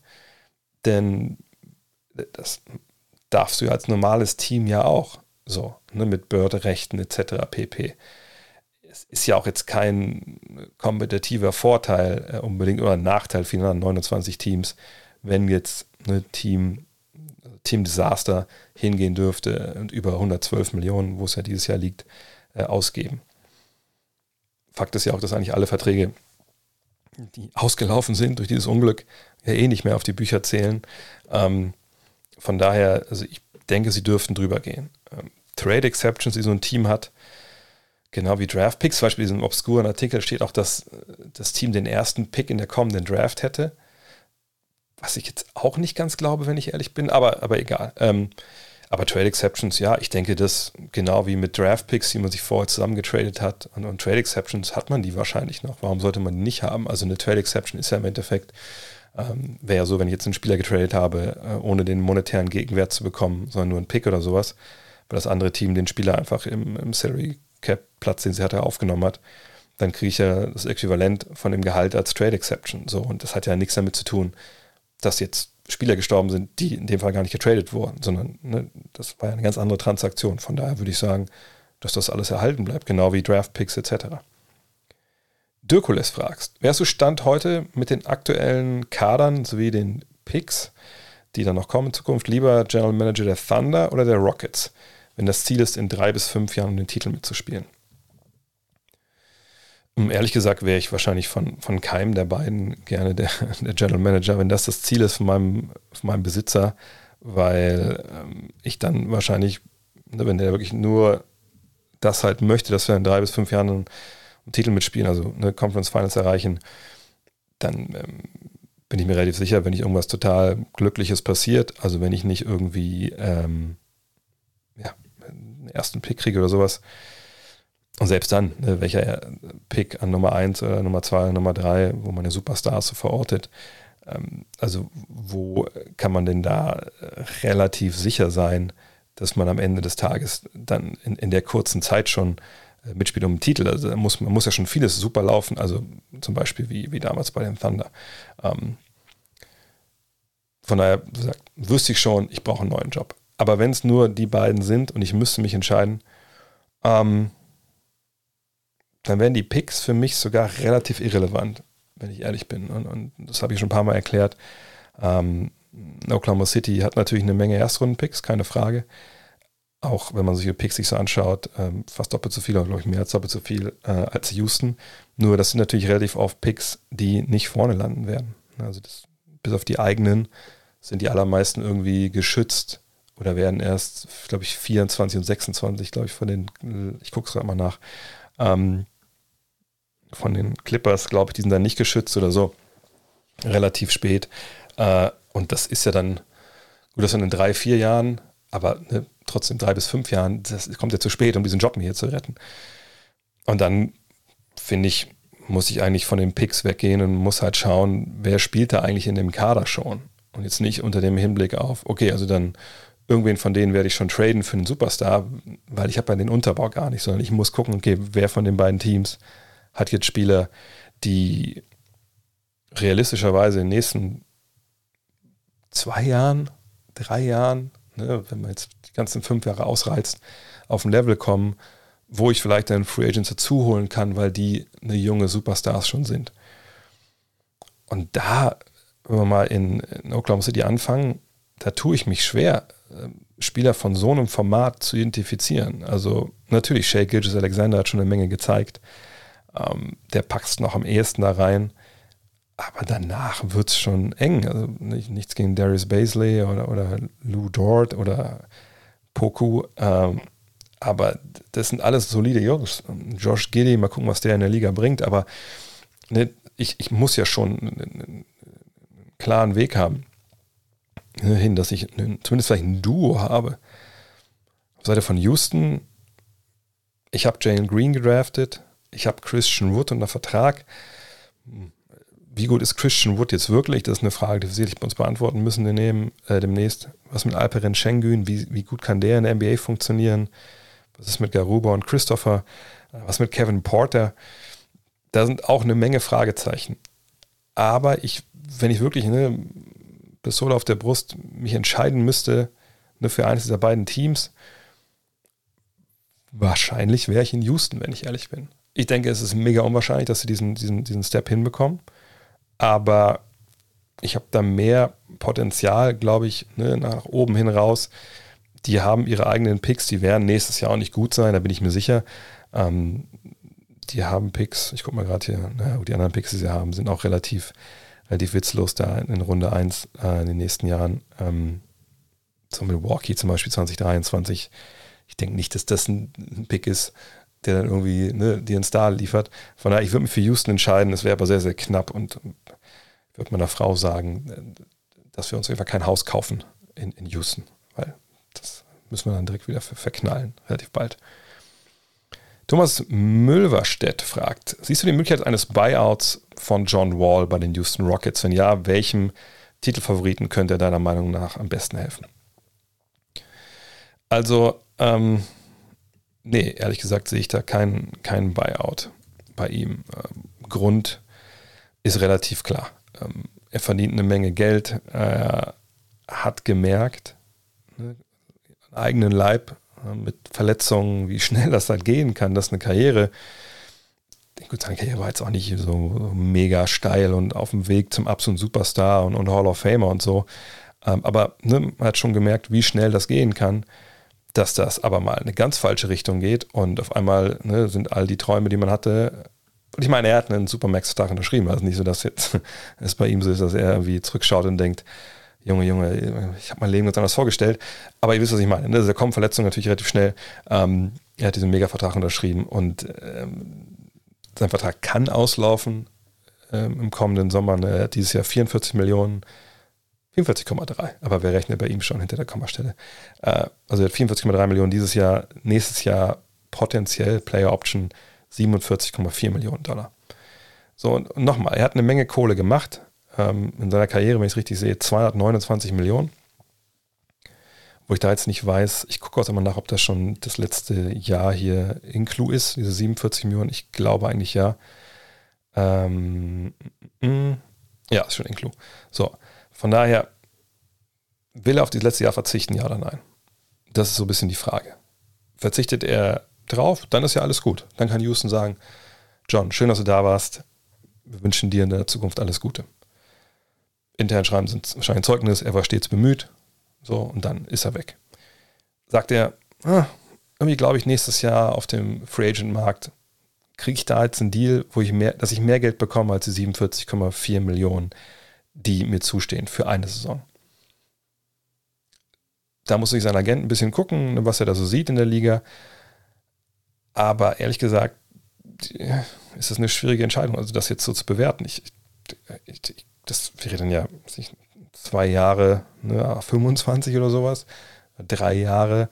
Denn das darfst du ja als normales Team ja auch so, ne, mit Börderechten et cetera pp. Es ist ja auch jetzt kein kompetitiver Vorteil äh, unbedingt oder ein Nachteil für die anderen neunundzwanzig Teams, wenn jetzt ein Team, Team Desaster hingehen dürfte und über hundertzwölf Millionen, wo es ja dieses Jahr liegt, äh, ausgeben. Fakt ist ja auch, dass eigentlich alle Verträge, die ausgelaufen sind durch dieses Unglück, ja eh nicht mehr auf die Bücher zählen. Ähm, von daher, also ich denke, sie dürften drüber gehen. Ähm, Trade Exceptions, die so ein Team hat, genau wie Draft Picks, zum Beispiel in diesem obskuren Artikel steht auch, dass das Team den ersten Pick in der kommenden Draft hätte, was ich jetzt auch nicht ganz glaube, wenn ich ehrlich bin, aber, aber egal. Ähm, aber Trade Exceptions, ja, ich denke, das genau wie mit Draft Picks, die man sich vorher zusammengetradet hat, und, und Trade Exceptions hat man die wahrscheinlich noch. Warum sollte man die nicht haben? Also eine Trade Exception ist ja im Endeffekt, ähm, wäre ja so, wenn ich jetzt einen Spieler getradet habe, äh, ohne den monetären Gegenwert zu bekommen, sondern nur einen Pick oder sowas, weil das andere Team den Spieler einfach im, im Salary Cap Platz, den sie hatte, aufgenommen hat, dann kriege ich ja das Äquivalent von dem Gehalt als Trade Exception. So, und das hat ja nichts damit zu tun, dass jetzt Spieler gestorben sind, die in dem Fall gar nicht getradet wurden, sondern ne, das war ja eine ganz andere Transaktion. Von daher würde ich sagen, dass das alles erhalten bleibt, genau wie Draftpicks et cetera. Dirkules fragst, wärst du Stand heute mit den aktuellen Kadern sowie den Picks, die dann noch kommen in Zukunft, lieber General Manager der Thunder oder der Rockets, wenn das Ziel ist, in drei bis fünf Jahren um den Titel mitzuspielen? Ehrlich gesagt wäre ich wahrscheinlich von, von keinem der beiden gerne der, der General Manager, wenn das das Ziel ist von meinem, von meinem Besitzer, weil ähm, ich dann wahrscheinlich, wenn der wirklich nur das halt möchte, dass wir in drei bis fünf Jahren einen, einen Titel mitspielen, also eine Conference Finals erreichen, dann ähm, bin ich mir relativ sicher, wenn nicht irgendwas total Glückliches passiert, also wenn ich nicht irgendwie ähm, ja, einen ersten Pick kriege oder sowas. Und selbst dann, ne, welcher Pick an Nummer eins oder Nummer zwei oder Nummer drei, wo man ja Superstars so verortet, ähm, also wo kann man denn da relativ sicher sein, dass man am Ende des Tages dann in, in der kurzen Zeit schon äh, mitspielt um den Titel? Also da muss, man muss ja schon vieles super laufen, also zum Beispiel wie, wie damals bei dem Thunder. Ähm, von daher, wie gesagt, wüsste ich schon, ich brauche einen neuen Job. Aber wenn es nur die beiden sind und ich müsste mich entscheiden, ähm, dann wären die Picks für mich sogar relativ irrelevant, wenn ich ehrlich bin. Und, und das habe ich schon ein paar Mal erklärt. Ähm, Oklahoma City hat natürlich eine Menge Erstrunden-Picks, keine Frage. Auch wenn man sich die Picks sich so anschaut, ähm, fast doppelt so viel, oder glaube ich mehr als doppelt so viel äh, als Houston. Nur das sind natürlich relativ oft Picks, die nicht vorne landen werden. Also das, bis auf die eigenen sind die allermeisten irgendwie geschützt oder werden erst, glaube ich, vierundzwanzig und sechsundzwanzig, glaube ich, von den, ich gucke es gerade mal nach, ähm, von den Clippers, glaube ich, die sind dann nicht geschützt oder so, relativ spät. Äh, und das ist ja dann, gut, das sind in drei, vier Jahren, aber ne, trotzdem drei bis fünf Jahren, das kommt ja zu spät, um diesen Job mir hier zu retten. Und dann, finde ich, muss ich eigentlich von den Picks weggehen und muss halt schauen, wer spielt da eigentlich in dem Kader schon. Und jetzt nicht unter dem Hinblick auf, okay, also dann irgendwen von denen werde ich schon traden für einen Superstar, weil ich habe ja den Unterbau gar nicht, sondern ich muss gucken, okay, wer von den beiden Teams hat jetzt Spieler, die realistischerweise in den nächsten zwei Jahren, drei Jahren, ne, wenn man jetzt die ganzen fünf Jahre ausreizt, auf ein Level kommen, wo ich vielleicht dann Free Agents dazu holen kann, weil die eine junge Superstars schon sind. Und da, wenn wir mal in, in Oklahoma City anfangen, da tue ich mich schwer, Spieler von so einem Format zu identifizieren. Also natürlich, Shai Gilgeous-Alexander hat schon eine Menge gezeigt, Um, der packt es noch am ehesten da rein, aber danach wird es schon eng. Also nicht, nichts gegen Darius Bazley oder, oder Lou Dort oder Poku, um, aber das sind alles solide Jungs. Josh Giddey, mal gucken, was der in der Liga bringt, aber ne, ich, ich muss ja schon einen, einen klaren Weg haben, ne, hin, dass ich einen, zumindest vielleicht ein Duo habe. Auf Seite von Houston, ich habe Jalen Green gedraftet, ich habe Christian Wood unter Vertrag. Wie gut ist Christian Wood jetzt wirklich? Das ist eine Frage, die wir sicherlich bei uns beantworten müssen demnächst. Was mit Alperen Şengün? Wie, wie gut kann der in der N B A funktionieren? Was ist mit Garuba und Christopher? Was mit Kevin Porter? Da sind auch eine Menge Fragezeichen. Aber ich, wenn ich wirklich eine Pistole auf der Brust mich entscheiden müsste, ne, für eines dieser beiden Teams, wahrscheinlich wäre ich in Houston, wenn ich ehrlich bin. Ich denke, es ist mega unwahrscheinlich, dass sie diesen, diesen, diesen Step hinbekommen. Aber ich habe da mehr Potenzial, glaube ich, ne, nach oben hin raus. Die haben ihre eigenen Picks, die werden nächstes Jahr auch nicht gut sein, da bin ich mir sicher. Ähm, die haben Picks, ich gucke mal gerade hier, na, die anderen Picks, die sie haben, sind auch relativ, relativ witzlos da in Runde eins äh, in den nächsten Jahren. Ähm, zum Milwaukee zum Beispiel zwanzig dreiundzwanzig. Ich denke nicht, dass das ein, ein Pick ist, der dann irgendwie ne, dir einen Star liefert. Von daher, ich würde mich für Houston entscheiden, das wäre aber sehr, sehr knapp und ich würde meiner Frau sagen, dass wir uns einfach kein Haus kaufen in, in Houston, weil das müssen wir dann direkt wieder verknallen, relativ bald. Thomas Mülverstedt fragt, siehst du die Möglichkeit eines Buyouts von John Wall bei den Houston Rockets? Wenn ja, welchem Titelfavoriten könnte er deiner Meinung nach am besten helfen? Also, ähm, nee, ehrlich gesagt sehe ich da keinen keinen Buyout bei ihm. Ähm, Grund ist relativ klar. Ähm, er verdient eine Menge Geld, äh, hat gemerkt, ne, eigenen Leib, mit Verletzungen, wie schnell das halt gehen kann, dass eine Karriere, gut, seine Karriere war jetzt auch nicht so mega steil und auf dem Weg zum absoluten Superstar und, und Hall of Famer und so, aber ne, man hat schon gemerkt, wie schnell das gehen kann, dass das aber mal in eine ganz falsche Richtung geht und auf einmal ne, sind all die Träume, die man hatte, und ich meine, er hat einen Supermax-Vertrag unterschrieben, also nicht so, dass jetzt es bei ihm so ist, dass er irgendwie zurückschaut und denkt, Junge, Junge, ich habe mein Leben ganz anders vorgestellt. Aber ihr wisst, was ich meine. Ne? Da kommen Verletzungen natürlich relativ schnell. Ähm, er hat diesen Mega-Vertrag unterschrieben und ähm, sein Vertrag kann auslaufen ähm, im kommenden Sommer. Ne? Er hat dieses Jahr vierundvierzig Millionen, vierundvierzig Komma drei. Aber wer rechnet bei ihm schon hinter der Kommastelle? Äh, also er hat vierundvierzig Komma drei Millionen dieses Jahr. Nächstes Jahr potenziell Player Option siebenundvierzig Komma vier Millionen Dollar. So, und, und nochmal, er hat eine Menge Kohle gemacht. In seiner Karriere, wenn ich es richtig sehe, zweihundertneunundzwanzig Millionen. Wo ich da jetzt nicht weiß, ich gucke auch immer nach, ob das schon das letzte Jahr hier inclu ist, diese siebenundvierzig Millionen. Ich glaube eigentlich ja. Ähm, ja, ist schon inclu. So, von daher, will er auf das letzte Jahr verzichten, ja oder nein? Das ist so ein bisschen die Frage. Verzichtet er drauf, dann ist ja alles gut. Dann kann Houston sagen, John, schön, dass du da warst. Wir wünschen dir in der Zukunft alles Gute. Intern schreiben sie wahrscheinlich ein Zeugnis, er war stets bemüht, so, und dann ist er weg. Sagt er, ah, irgendwie glaube ich, nächstes Jahr auf dem Free Agent Markt kriege ich da jetzt einen Deal, wo ich mehr, dass ich mehr Geld bekomme als die siebenundvierzig Komma vier Millionen, die mir zustehen für eine Saison. Da muss sich sein Agent ein bisschen gucken, was er da so sieht in der Liga. Aber ehrlich gesagt, ist das eine schwierige Entscheidung, also das jetzt so zu bewerten. Ich, ich, ich Das wäre dann ja zwei Jahre, ne, fünfundzwanzig oder sowas, drei Jahre.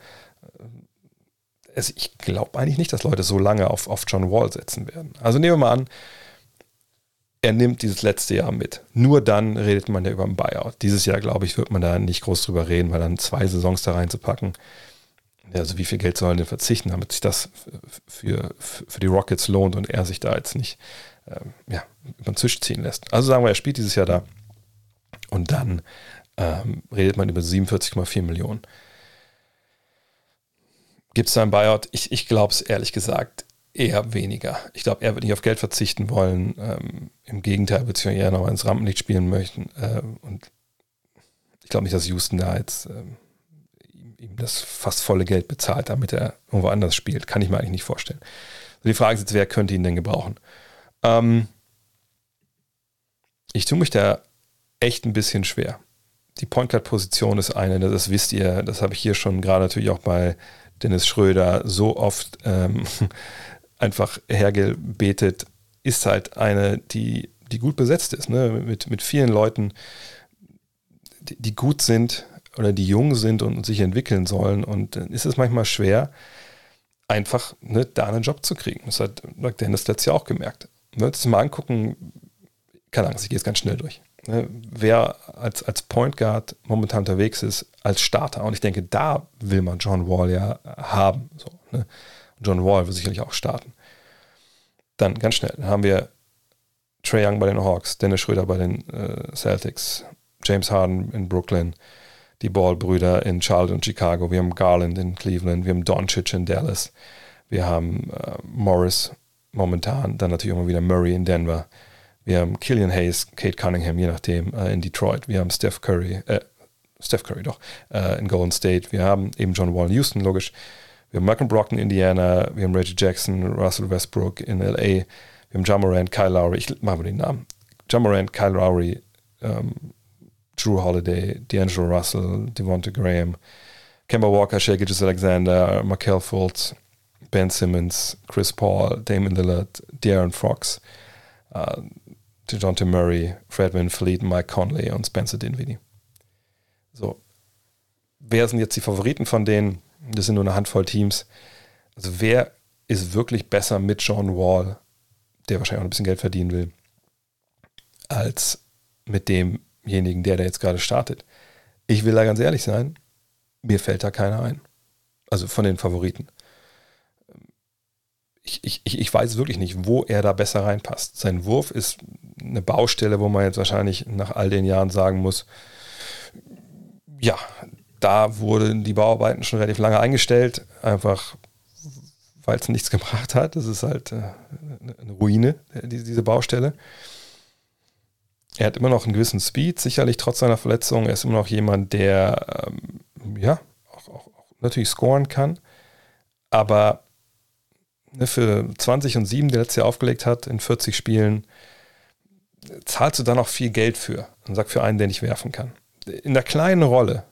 Also ich glaube eigentlich nicht, dass Leute so lange auf, auf John Wall setzen werden. Also nehmen wir mal an, er nimmt dieses letzte Jahr mit. Nur dann redet man ja über einen Buyout. Dieses Jahr, glaube ich, wird man da nicht groß drüber reden, weil dann zwei Saisons da reinzupacken. Also wie viel Geld sollen denn verzichten, damit sich das für, für die Rockets lohnt und er sich da jetzt nicht ja, über den Tisch ziehen lässt. Also sagen wir, er spielt dieses Jahr da und dann ähm, redet man über siebenundvierzig Komma vier Millionen. Gibt es da einen Buyout? Ich, ich glaube es ehrlich gesagt eher weniger. Ich glaube, er wird nicht auf Geld verzichten wollen. Ähm, Im Gegenteil, wird sich eher noch ins Rampenlicht spielen möchten. Ähm, und ich glaube nicht, dass Houston da jetzt ähm, ihm das fast volle Geld bezahlt, damit er irgendwo anders spielt. Kann ich mir eigentlich nicht vorstellen. Also die Frage ist jetzt, wer könnte ihn denn gebrauchen? Ich tue mich da echt ein bisschen schwer. Die Point Guard Position ist eine, das wisst ihr, das habe ich hier schon gerade natürlich auch bei Dennis Schröder so oft ähm, einfach hergebetet, ist halt eine, die, die gut besetzt ist, ne? mit, mit vielen Leuten, die, die gut sind oder die jung sind und sich entwickeln sollen, und dann ist es manchmal schwer, einfach ne, da einen Job zu kriegen. Das hat Dennis letztes Jahr auch gemerkt. Wenn wir uns mal angucken, keine Angst, ich gehe jetzt ganz schnell durch. Wer als, als Point Guard momentan unterwegs ist, als Starter, und ich denke, da will man John Wall ja haben. So, ne? John Wall will sicherlich auch starten. Dann ganz schnell haben wir Trae Young bei den Hawks, Dennis Schröder bei den äh, Celtics, James Harden in Brooklyn, die Ball-Brüder in Charlotte und Chicago, wir haben Garland in Cleveland, wir haben Doncic in Dallas, wir haben äh, Morris momentan, dann natürlich immer wieder Murray in Denver, wir haben Killian Hayes, Cade Cunningham, je nachdem, äh, in Detroit, wir haben Steph Curry, äh, Steph Curry doch, äh, in Golden State, wir haben eben John Wall in Houston, logisch, wir haben Malcolm Brogdon in Indiana, wir haben Reggie Jackson, Russell Westbrook in L A, wir haben Ja Morant, Kyle Lowry, ich mache mal den Namen, Ja Morant, Kyle Lowry, ähm, Drew Holiday, D'Angelo Russell, Devonta Graham, Kemba Walker, Shai Gilgeous-Alexander, Markelle Fultz, Ben Simmons, Chris Paul, Damian Lillard, De'Aaron Fox, uh, DeJounte Murray, Fred VanVleet, Mike Conley und Spencer Dinwiddie. So, wer sind jetzt die Favoriten von denen? Das sind nur eine Handvoll Teams. Also wer ist wirklich besser mit John Wall, der wahrscheinlich auch ein bisschen Geld verdienen will, als mit demjenigen, der da jetzt gerade startet? Ich will da ganz ehrlich sein, mir fällt da keiner ein. Also von den Favoriten. Ich, ich, ich weiß wirklich nicht, wo er da besser reinpasst. Sein Wurf ist eine Baustelle, wo man jetzt wahrscheinlich nach all den Jahren sagen muss, ja, da wurden die Bauarbeiten schon relativ lange eingestellt, einfach weil es nichts gebracht hat. Das ist halt eine Ruine, diese Baustelle. Er hat immer noch einen gewissen Speed, sicherlich trotz seiner Verletzung. Er ist immer noch jemand, der ähm, ja auch, auch, auch natürlich scoren kann, aber für zwanzig und sieben, der letztes Jahr aufgelegt hat, in vierzig Spielen, zahlst du da noch viel Geld für. Und sag für einen, der nicht werfen kann. In der kleinen Rolle,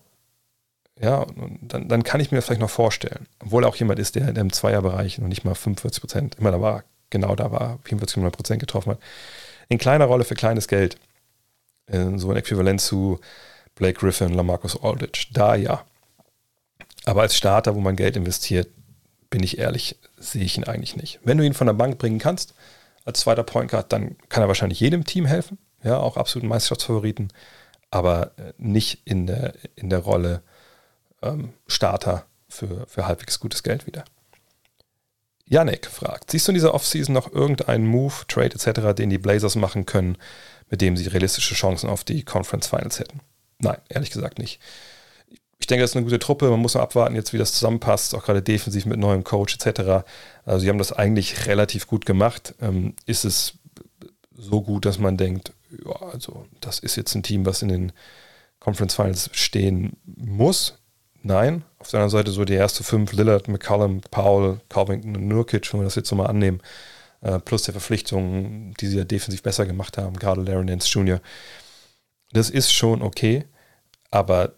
ja, und dann, dann kann ich mir vielleicht noch vorstellen, obwohl er auch jemand ist, der, der im Zweierbereich noch nicht mal fünfundvierzig Prozent, immer da war, genau da war, vierundvierzig Komma neun Prozent getroffen hat. In kleiner Rolle für kleines Geld. So ein Äquivalent zu Blake Griffin, LaMarcus Aldridge. Da ja. Aber als Starter, wo man Geld investiert, bin ich ehrlich, sehe ich ihn eigentlich nicht. Wenn du ihn von der Bank bringen kannst, als zweiter Point Guard, dann kann er wahrscheinlich jedem Team helfen, ja, auch absoluten Meisterschaftsfavoriten, aber nicht in der, in der Rolle ähm, Starter für, für halbwegs gutes Geld wieder. Yannick fragt, siehst du in dieser Offseason noch irgendeinen Move, Trade et cetera, den die Blazers machen können, mit dem sie realistische Chancen auf die Conference Finals hätten? Nein, ehrlich gesagt nicht. Ich denke, das ist eine gute Truppe. Man muss noch abwarten, jetzt wie das zusammenpasst, auch gerade defensiv mit neuem Coach et cetera. Also sie haben das eigentlich relativ gut gemacht. Ähm, ist es so gut, dass man denkt, ja, also das ist jetzt ein Team, was in den Conference Finals stehen muss? Nein. Auf der anderen Seite so die erste fünf, Lillard, McCollum, Powell, Covington und Nurkic, wenn wir das jetzt so mal annehmen, äh, plus der Verpflichtungen, die sie ja defensiv besser gemacht haben, gerade Larry Nance Junior Das ist schon okay, aber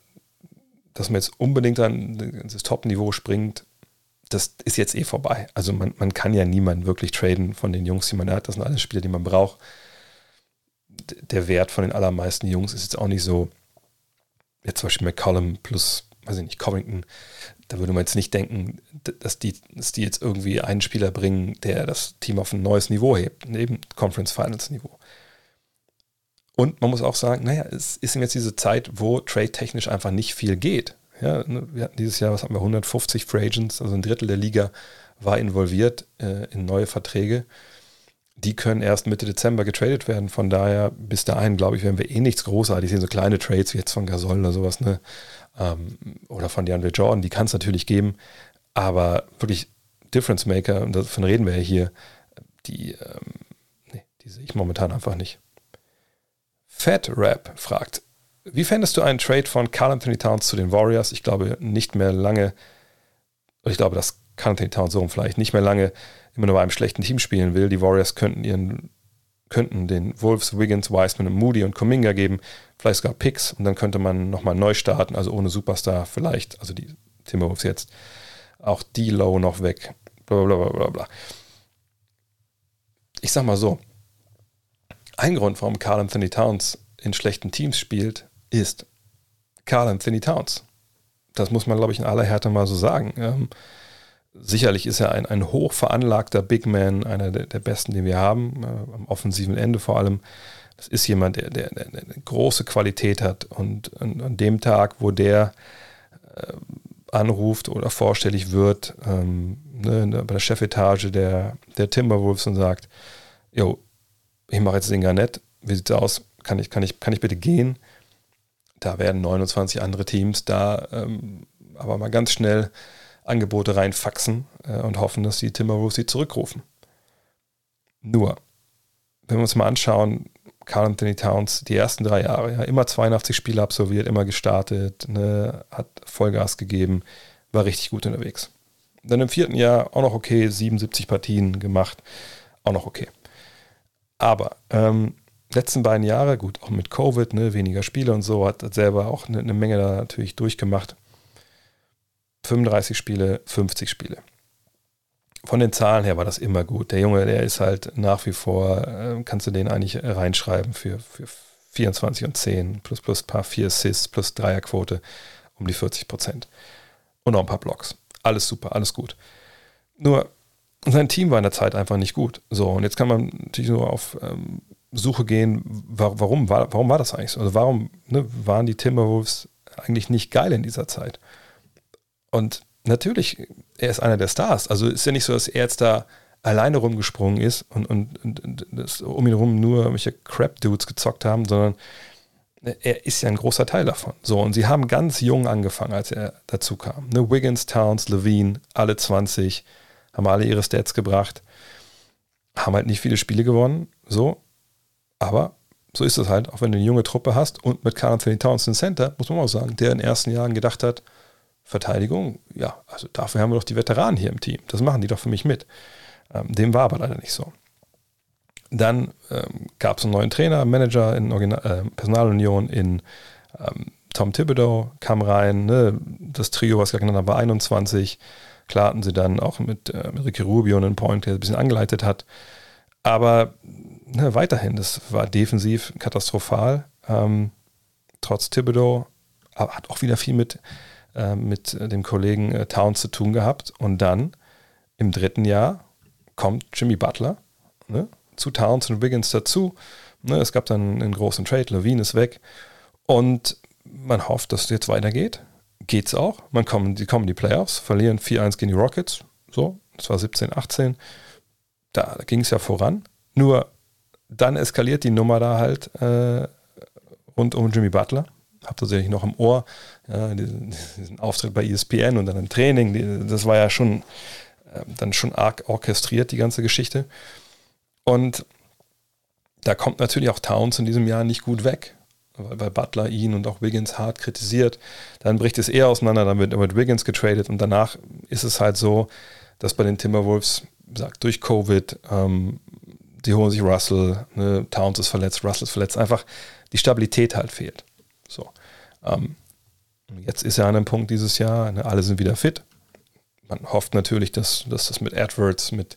dass man jetzt unbedingt an das Top-Niveau springt, das ist jetzt eh vorbei. Also man, man kann ja niemanden wirklich traden von den Jungs, die man hat. Das sind alles Spieler, die man braucht. D- der Wert von den allermeisten Jungs ist jetzt auch nicht so, jetzt zum Beispiel McCollum plus, weiß ich nicht, Covington, da würde man jetzt nicht denken, dass die, dass die jetzt irgendwie einen Spieler bringen, der das Team auf ein neues Niveau hebt, eben Conference-Finals-Niveau. Und man muss auch sagen, naja, es ist jetzt diese Zeit, wo trade-technisch einfach nicht viel geht. Ja, wir hatten dieses Jahr, was hatten wir, hundertfünfzig Free Agents, also ein Drittel der Liga war involviert äh, in neue Verträge. Die können erst Mitte Dezember getradet werden. Von daher, bis dahin, glaube ich, werden wir eh nichts Großartiges sehen. So kleine Trades wie jetzt von Gasol oder sowas, ne? Ähm, oder von DeAndre Jordan, die kann es natürlich geben. Aber wirklich Difference Maker, und davon reden wir ja hier, die, ähm, nee, die sehe ich momentan einfach nicht. Fat Rap fragt, wie fändest du einen Trade von Karl-Anthony Towns zu den Warriors? Ich glaube nicht mehr lange, ich glaube, dass Karl-Anthony Towns so rum vielleicht nicht mehr lange immer nur bei einem schlechten Team spielen will. Die Warriors könnten ihren, könnten den Wolves, Wiggins, Wiseman und Moody und Kuminga geben, vielleicht sogar Picks, und dann könnte man nochmal neu starten, also ohne Superstar vielleicht, also die Timberwolves jetzt, auch die Low noch weg, blablabla. Bla bla bla. Ich sag mal so, ein Grund, warum Karl-Anthony Towns in schlechten Teams spielt, ist Karl-Anthony Towns. Das muss man, glaube ich, in aller Härte mal so sagen. Ähm, sicherlich ist er ein, ein hochveranlagter Big Man, einer der, der besten, den wir haben, äh, am offensiven Ende vor allem. Das ist jemand, der, der, der eine große Qualität hat, und an, an dem Tag, wo der äh, anruft oder vorstellig wird, ähm, ne, bei der Chefetage der, der Timberwolves und sagt, jo, ich mache jetzt den Garnett, wie sieht's aus, kann ich, kann ich, kann ich bitte gehen? Da werden neunundzwanzig andere Teams da ähm, aber mal ganz schnell Angebote reinfaxen äh, und hoffen, dass die Timberwolves sie zurückrufen. Nur, wenn wir uns mal anschauen, Karl-Anthony Towns, die ersten drei Jahre, ja, immer zweiundachtzig Spiele absolviert, immer gestartet, ne, hat Vollgas gegeben, war richtig gut unterwegs. Dann im vierten Jahr auch noch okay, siebenundsiebzig Partien gemacht, auch noch okay. Aber ähm, letzten beiden Jahre, gut, auch mit Covid, ne, weniger Spiele und so, hat selber auch eine, eine Menge da natürlich durchgemacht. fünfunddreißig Spiele, fünfzig Spiele. Von den Zahlen her war das immer gut. Der Junge, der ist halt nach wie vor, äh, kannst du den eigentlich reinschreiben für, für vierundzwanzig und zehn, plus plus ein paar vier Assists, plus Dreierquote um die vierzig Prozent. Und noch ein paar Blocks. Alles super, alles gut. Nur, sein Team war in der Zeit einfach nicht gut. So, und jetzt kann man natürlich nur auf ähm, Suche gehen, wa- warum, wa- warum war das eigentlich so? Also warum ne, waren die Timberwolves eigentlich nicht geil in dieser Zeit? Und natürlich, er ist einer der Stars. Also ist ja nicht so, dass er jetzt da alleine rumgesprungen ist und, und, und, und das um ihn herum nur welche Crap-Dudes gezockt haben, sondern er ist ja ein großer Teil davon. So, und sie haben ganz jung angefangen, als er dazu kam. Ne, Wiggins, Towns, Levine, alle zwanzig, haben alle ihre Stats gebracht, haben halt nicht viele Spiele gewonnen, so, aber so ist es halt, auch wenn du eine junge Truppe hast und mit Karl-Anthony Towns im Center, muss man auch sagen, der in den ersten Jahren gedacht hat, Verteidigung, ja, also dafür haben wir doch die Veteranen hier im Team, das machen die doch für mich mit. Ähm, dem war aber leider nicht so. Dann ähm, gab es einen neuen Trainer, Manager in Original, äh, Personalunion in ähm, Tom Thibodeau, kam rein, ne? Das Trio, was gerade genannt haben, war einundzwanzig. Klar hatten sie dann auch mit, äh, mit Ricky Rubio einen Point, der ein bisschen angeleitet hat. Aber ne, weiterhin, das war defensiv katastrophal. Ähm, trotz Thibodeau, aber hat auch wieder viel mit, äh, mit dem Kollegen äh, Towns zu tun gehabt. Und dann im dritten Jahr kommt Jimmy Butler, ne, zu Towns und Wiggins dazu. Ne, es gab dann einen großen Trade, Levine ist weg. Und man hofft, dass es jetzt weitergeht. Geht's auch. Man kommen, die kommen in die Playoffs, verlieren vier eins gegen die Rockets. So, das war siebzehn, achtzehn. Da, da ging es ja voran. Nur dann eskaliert die Nummer da halt äh, rund um Jimmy Butler. Hab tatsächlich noch im Ohr ja, diesen, diesen Auftritt bei E S P N und dann im Training. Die, das war ja schon äh, dann schon arg orchestriert, die ganze Geschichte. Und da kommt natürlich auch Towns in diesem Jahr nicht gut weg, weil Butler ihn und auch Wiggins hart kritisiert. Dann bricht es eher auseinander, dann wird, wird Wiggins getradet und danach ist es halt so, dass bei den Timberwolves, sagt durch Covid, ähm, die holen sich Russell, ne, Towns ist verletzt, Russell ist verletzt, einfach die Stabilität halt fehlt. So, ähm, jetzt ist er an einem Punkt dieses Jahr, ne, alle sind wieder fit. Man hofft natürlich, dass, dass das mit Edwards, mit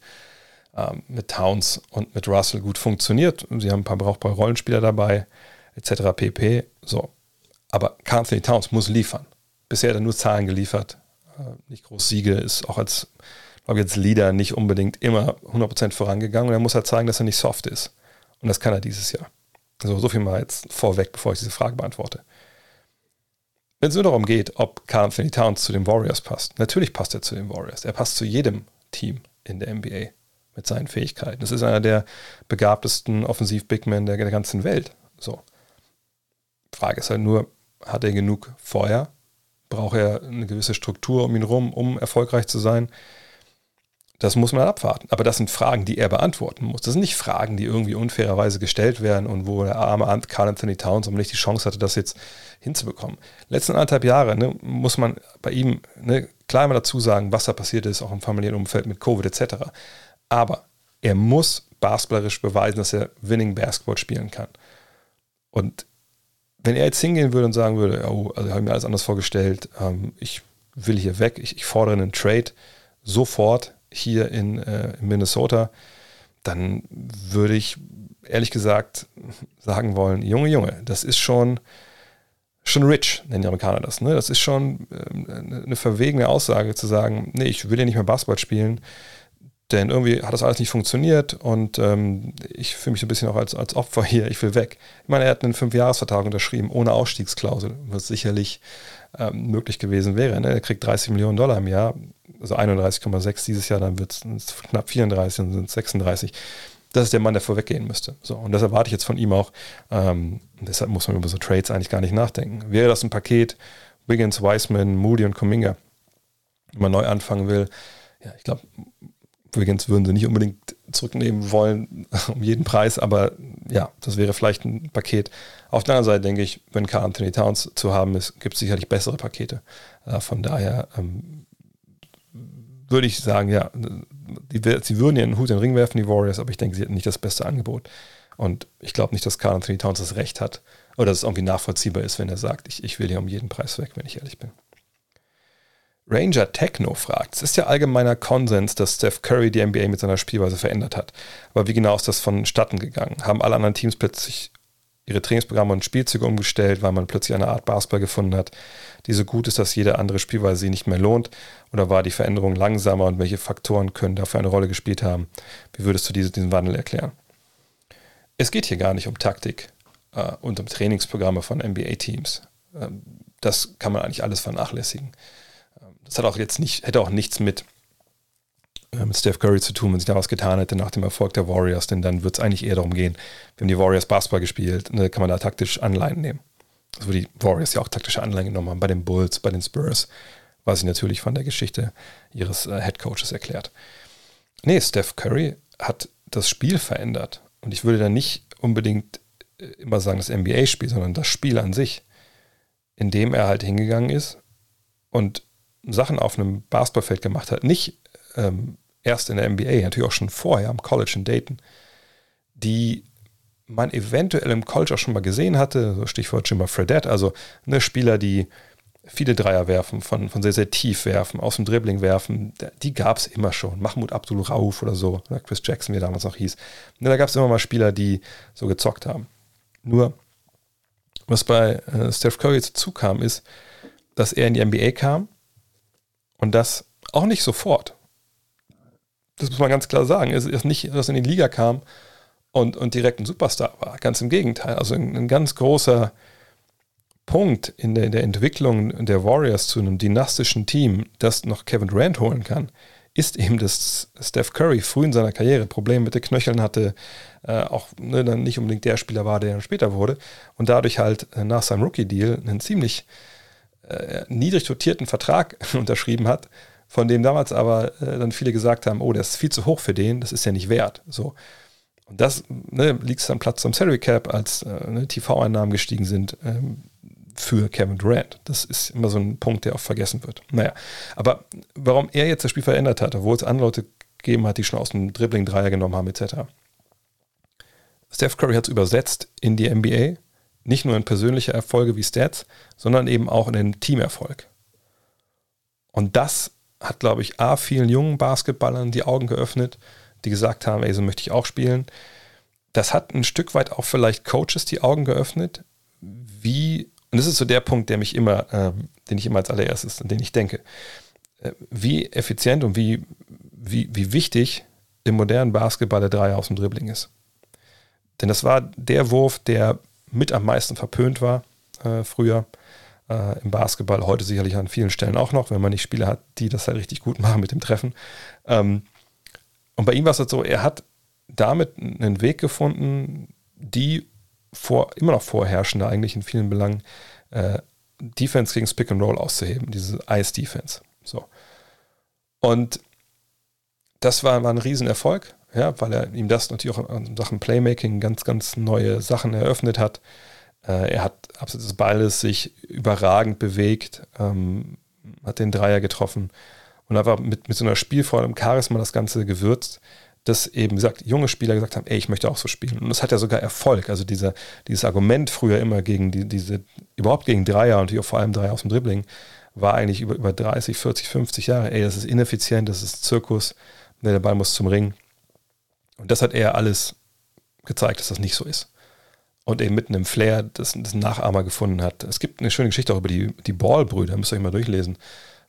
ähm, mit Towns und mit Russell gut funktioniert. Sie haben ein paar brauchbare Rollenspieler dabei, et cetera pp. So. Aber Karl-Anthony Towns muss liefern. Bisher hat er nur Zahlen geliefert. Nicht groß Siege, ist auch als, glaube ich, jetzt Leader nicht unbedingt immer hundert Prozent vorangegangen. Und er muss halt zeigen, dass er nicht soft ist. Und das kann er dieses Jahr. Also so viel mal jetzt vorweg, bevor ich diese Frage beantworte. Wenn es nur darum geht, ob Karl-Anthony Towns zu den Warriors passt. Natürlich passt er zu den Warriors. Er passt zu jedem Team in der N B A mit seinen Fähigkeiten. Das ist einer der begabtesten Offensiv-Bigmen der, der ganzen Welt. So. Frage ist halt nur, hat er genug Feuer? Braucht er eine gewisse Struktur um ihn rum, um erfolgreich zu sein? Das muss man abwarten. Aber das sind Fragen, die er beantworten muss. Das sind nicht Fragen, die irgendwie unfairerweise gestellt werden und wo der arme Karl-Anthony Towns aber nicht die Chance hatte, das jetzt hinzubekommen. Letzten anderthalb Jahre ne, muss man bei ihm ne, klar immer dazu sagen, was da passiert ist, auch im familiären Umfeld mit Covid et cetera. Aber er muss basketballerisch beweisen, dass er Winning Basketball spielen kann. Und wenn er jetzt hingehen würde und sagen würde, oh, also ich habe mir alles anders vorgestellt, ähm, ich will hier weg, ich, ich fordere einen Trade sofort hier in, äh, in Minnesota, dann würde ich ehrlich gesagt sagen wollen, Junge, Junge, das ist schon, schon rich, nennen die Amerikaner das, ne? Das ist schon ähm, eine verwegene Aussage zu sagen, nee, ich will ja nicht mehr Basketball spielen, denn irgendwie hat das alles nicht funktioniert und ähm, ich fühle mich so ein bisschen auch als, als Opfer hier, ich will weg. Ich meine, er hat einen Fünfjahresvertrag unterschrieben, ohne Ausstiegsklausel, was sicherlich ähm, möglich gewesen wäre. Ne? Er kriegt dreißig Millionen Dollar im Jahr, also einunddreißig Komma sechs dieses Jahr, dann wird es knapp vierunddreißig und sind sechsunddreißig. Das ist der Mann, der vorweggehen müsste. So, und das erwarte ich jetzt von ihm auch. Ähm, deshalb muss man über so Trades eigentlich gar nicht nachdenken. Wäre das ein Paket Wiggins, Wiseman, Moody und Kuminga, wenn man neu anfangen will, ja, ich glaube, Wiggins würden sie nicht unbedingt zurücknehmen wollen um jeden Preis, aber ja, das wäre vielleicht ein Paket. Auf der anderen Seite denke ich, wenn Karl-Anthony Towns zu haben ist, gibt es sicherlich bessere Pakete. Äh, von daher ähm, würde ich sagen, ja, die, sie würden ihren Hut in den Ring werfen, die Warriors, aber ich denke, sie hätten nicht das beste Angebot. Und ich glaube nicht, dass Karl-Anthony Towns das Recht hat oder dass es irgendwie nachvollziehbar ist, wenn er sagt, ich, ich will hier um jeden Preis weg, wenn ich ehrlich bin. Ranger Techno fragt, es ist ja allgemeiner Konsens, dass Steph Curry die N B A mit seiner Spielweise verändert hat. Aber wie genau ist das vonstatten gegangen? Haben alle anderen Teams plötzlich ihre Trainingsprogramme und Spielzüge umgestellt, weil man plötzlich eine Art Basketball gefunden hat, die so gut ist, dass jede andere Spielweise sie nicht mehr lohnt? Oder war die Veränderung langsamer und welche Faktoren können dafür eine Rolle gespielt haben? Wie würdest du diese, diesen Wandel erklären? Es geht hier gar nicht um Taktik äh, und um Trainingsprogramme von N B A-Teams. Ähm, das kann man eigentlich alles vernachlässigen. Das hat auch jetzt nicht, hätte auch nichts mit, äh, mit Steph Curry zu tun, wenn sich da was getan hätte nach dem Erfolg der Warriors, denn dann wird es eigentlich eher darum gehen, wir haben die Warriors Basketball gespielt, ne, kann man da taktisch Anleihen nehmen. Also wo die Warriors ja auch taktische Anleihen genommen haben, bei den Bulls, bei den Spurs, was sie natürlich von der Geschichte ihres äh, Headcoaches erklärt. Nee, Steph Curry hat das Spiel verändert und ich würde da nicht unbedingt äh, immer sagen das N B A-Spiel, sondern das Spiel an sich, in dem er halt hingegangen ist und Sachen auf einem Basketballfeld gemacht hat, nicht ähm, erst in der N B A, natürlich auch schon vorher am College in Dayton, die man eventuell im College auch schon mal gesehen hatte, so Stichwort Jimmer Fredette, also ne, Spieler, die viele Dreier werfen, von, von sehr, sehr tief werfen, aus dem Dribbling werfen, die gab es immer schon. Mahmoud Abdul-Rauf oder so, oder Chris Jackson, wie er damals noch hieß. Ne, da gab es immer mal Spieler, die so gezockt haben. Nur, was bei äh, Steph Curry jetzt dazu kam, ist, dass er in die N B A kam. Und das auch nicht sofort. Das muss man ganz klar sagen. Es ist nicht, dass er in die Liga kam und, und direkt ein Superstar war. Ganz im Gegenteil. Also ein, ein ganz großer Punkt in der, in der Entwicklung der Warriors zu einem dynastischen Team, das noch Kevin Durant holen kann, ist eben, dass Steph Curry früh in seiner Karriere Probleme mit den Knöcheln hatte, äh, auch ne, dann nicht unbedingt der Spieler war, der dann später wurde und dadurch halt äh, nach seinem Rookie-Deal einen ziemlich niedrig dotierten Vertrag unterschrieben hat, von dem damals aber äh, dann viele gesagt haben, oh, der ist viel zu hoch für den, das ist ja nicht wert. So. Und das ne, liegt am Platz am Salary Cap, als äh, ne, T V-Einnahmen gestiegen sind ähm, für Kevin Durant. Das ist immer so ein Punkt, der oft vergessen wird. Naja, aber warum er jetzt das Spiel verändert hat, obwohl es andere Leute gegeben hat, die schon aus dem Dribbling-Dreier genommen haben, et cetera. Steph Curry hat es übersetzt in die N B A, nicht nur in persönliche Erfolge wie Stats, sondern eben auch in den Teamerfolg. Und das hat, glaube ich, A, vielen jungen Basketballern die Augen geöffnet, die gesagt haben, ey, so möchte ich auch spielen. Das hat ein Stück weit auch vielleicht Coaches die Augen geöffnet, wie, und das ist so der Punkt, der mich immer, äh, den ich immer als allererstes, an den ich denke, äh, wie effizient und wie, wie, wie wichtig im modernen Basketball der Dreier aus dem Dribbling ist. Denn das war der Wurf, der mit am meisten verpönt war äh, früher äh, im Basketball, heute sicherlich an vielen Stellen auch noch, wenn man nicht Spieler hat, die das halt richtig gut machen mit dem Treffen. Ähm, und bei ihm war es halt so, er hat damit einen Weg gefunden, die vor, immer noch vorherrschende eigentlich in vielen Belangen, äh, Defense gegen Pick and Roll auszuheben, diese Ice-Defense. So. Und das war, war ein Riesenerfolg. Ja, weil er ihm das natürlich auch in Sachen Playmaking ganz, ganz neue Sachen eröffnet hat. Äh, er hat abseits des Balles sich überragend bewegt, ähm, hat den Dreier getroffen und einfach mit, mit so einer Spielfreude und Charisma das Ganze gewürzt, dass eben gesagt, junge Spieler gesagt haben, ey, ich möchte auch so spielen. Und das hat ja sogar Erfolg. Also dieser, dieses Argument früher immer gegen die, diese, überhaupt gegen Dreier und vor allem Dreier aus dem Dribbling, war eigentlich über, über dreißig, vierzig, fünfzig Jahre, ey, das ist ineffizient, das ist Zirkus, nee, der Ball muss zum Ring. Und das hat er alles gezeigt, dass das nicht so ist. Und eben mitten im Flair, das, das ein Nachahmer gefunden hat. Es gibt eine schöne Geschichte auch über die, die Ball-Brüder, müsst ihr euch mal durchlesen.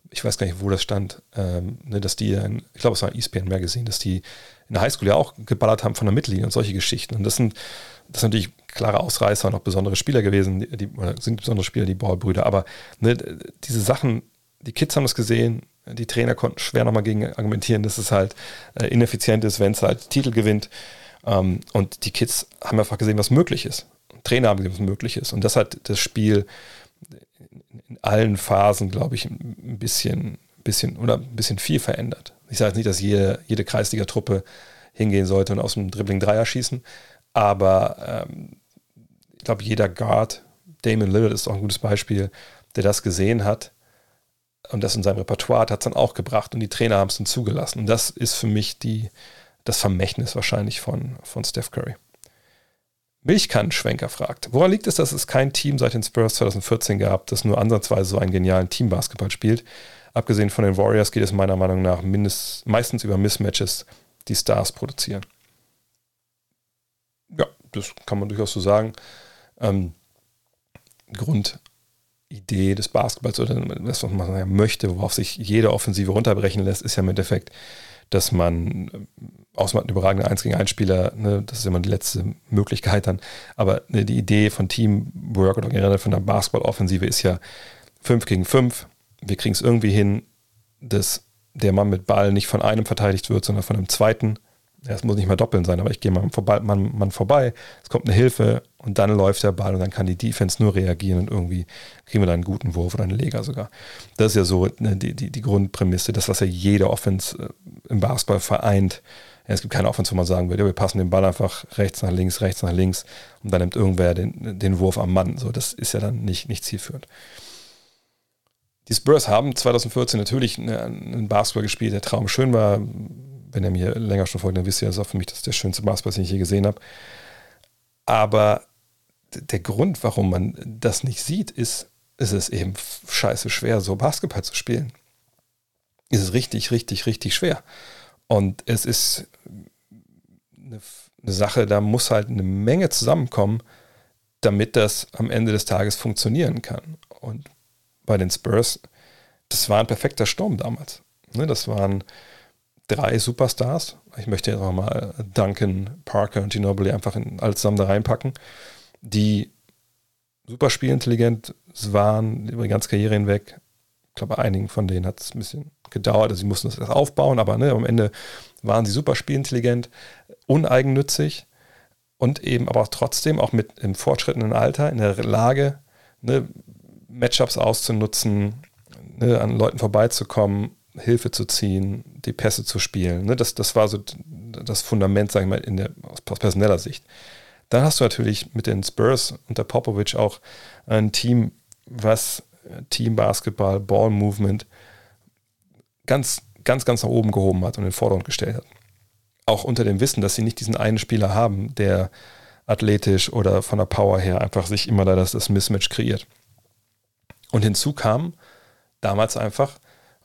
Ich weiß gar nicht, wo das stand. Ähm, ne, dass die, in, ich glaube, es war ein E S P N Magazine, dass die in der Highschool ja auch geballert haben von der Mittellinie und solche Geschichten. Und das sind, das sind natürlich klare Ausreißer und auch besondere Spieler gewesen, die, die sind besondere Spieler, die Ballbrüder, aber ne, diese Sachen, die Kids haben es gesehen, die Trainer konnten schwer nochmal gegen argumentieren, dass es halt äh, ineffizient ist, wenn es halt Titel gewinnt, ähm, und die Kids haben einfach gesehen, was möglich ist. Und Trainer haben gesehen, was möglich ist, und das hat das Spiel in allen Phasen, glaube ich, ein bisschen, bisschen oder ein bisschen viel verändert. Ich sage jetzt nicht, dass jede, jede Kreisliga-Truppe hingehen sollte und aus dem Dribbling-Dreier schießen, aber ähm, ich glaube, jeder Guard, Damian Lillard ist auch ein gutes Beispiel, der das gesehen hat und das in seinem Repertoire hat, hat es dann auch gebracht und die Trainer haben es dann zugelassen. Und das ist für mich die, das Vermächtnis wahrscheinlich von, von Steph Curry. Milchkannenschwenker fragt, woran liegt es, dass es kein Team seit den Spurs zwanzig vierzehn gab, das nur ansatzweise so einen genialen Teambasketball spielt? Abgesehen von den Warriors geht es meiner Meinung nach mindest, meistens über Mismatches, die Stars produzieren. Ja, das kann man durchaus so sagen. Ähm, Grundidee des Basketballs, oder das, was man ja möchte, worauf sich jede Offensive runterbrechen lässt, ist ja im Endeffekt, dass man aus einem überragenden eins gegen eins Spieler, ne, das ist immer die letzte Möglichkeit dann, aber ne, die Idee von Teamwork oder generell von der Basketball-Offensive ist ja fünf gegen fünf, wir kriegen es irgendwie hin, dass der Mann mit Ball nicht von einem verteidigt wird, sondern von einem zweiten. Es muss nicht mal doppeln sein, aber ich gehe mal vorbei, Mann, Mann vorbei, es kommt eine Hilfe und dann läuft der Ball und dann kann die Defense nur reagieren und irgendwie kriegen wir dann einen guten Wurf oder einen Leger sogar. Das ist ja so ne, die, die, die Grundprämisse, das, was ja jede Offense im Basketball vereint. Ja, es gibt keine Offense, wo man sagen würde, ja, wir passen den Ball einfach rechts nach links, rechts nach links und dann nimmt irgendwer den, den Wurf am Mann. So, das ist ja dann nicht, nicht zielführend. Die Spurs haben zwanzig vierzehn natürlich einen Basketball gespielt, der Traum schön war. Wenn ihr mir länger schon folgt, dann wisst ihr, das war für mich das der schönste Basketball, den ich je gesehen habe. Aber der Grund, warum man das nicht sieht, ist, es ist eben scheiße schwer, so Basketball zu spielen. Es ist richtig, richtig, richtig schwer. Und es ist eine Sache, da muss halt eine Menge zusammenkommen, damit das am Ende des Tages funktionieren kann. Und bei den Spurs, das war ein perfekter Sturm damals. Das waren drei Superstars. Ich möchte jetzt auch mal Duncan, Parker und Ginobili einfach in, alles zusammen da reinpacken, die super spielintelligent waren über die ganze Karriere hinweg. Ich glaube, bei einigen von denen hat es ein bisschen gedauert. Also sie mussten das aufbauen, aber ne, am Ende waren sie super spielintelligent, uneigennützig und eben aber trotzdem auch mit im fortschrittenden Alter in der Lage, ne, Matchups auszunutzen, ne, an Leuten vorbeizukommen, Hilfe zu ziehen, die Pässe zu spielen. Ne? Das, das war so das Fundament, sage ich mal, in der, aus personeller Sicht. Dann hast du natürlich mit den Spurs unter Popovich auch ein Team, was Team-Basketball, Ball-Movement ganz, ganz, ganz nach oben gehoben hat und in den Vordergrund gestellt hat. Auch unter dem Wissen, dass sie nicht diesen einen Spieler haben, der athletisch oder von der Power her einfach sich immer da das, das Mismatch kreiert. Und hinzu kamen damals einfach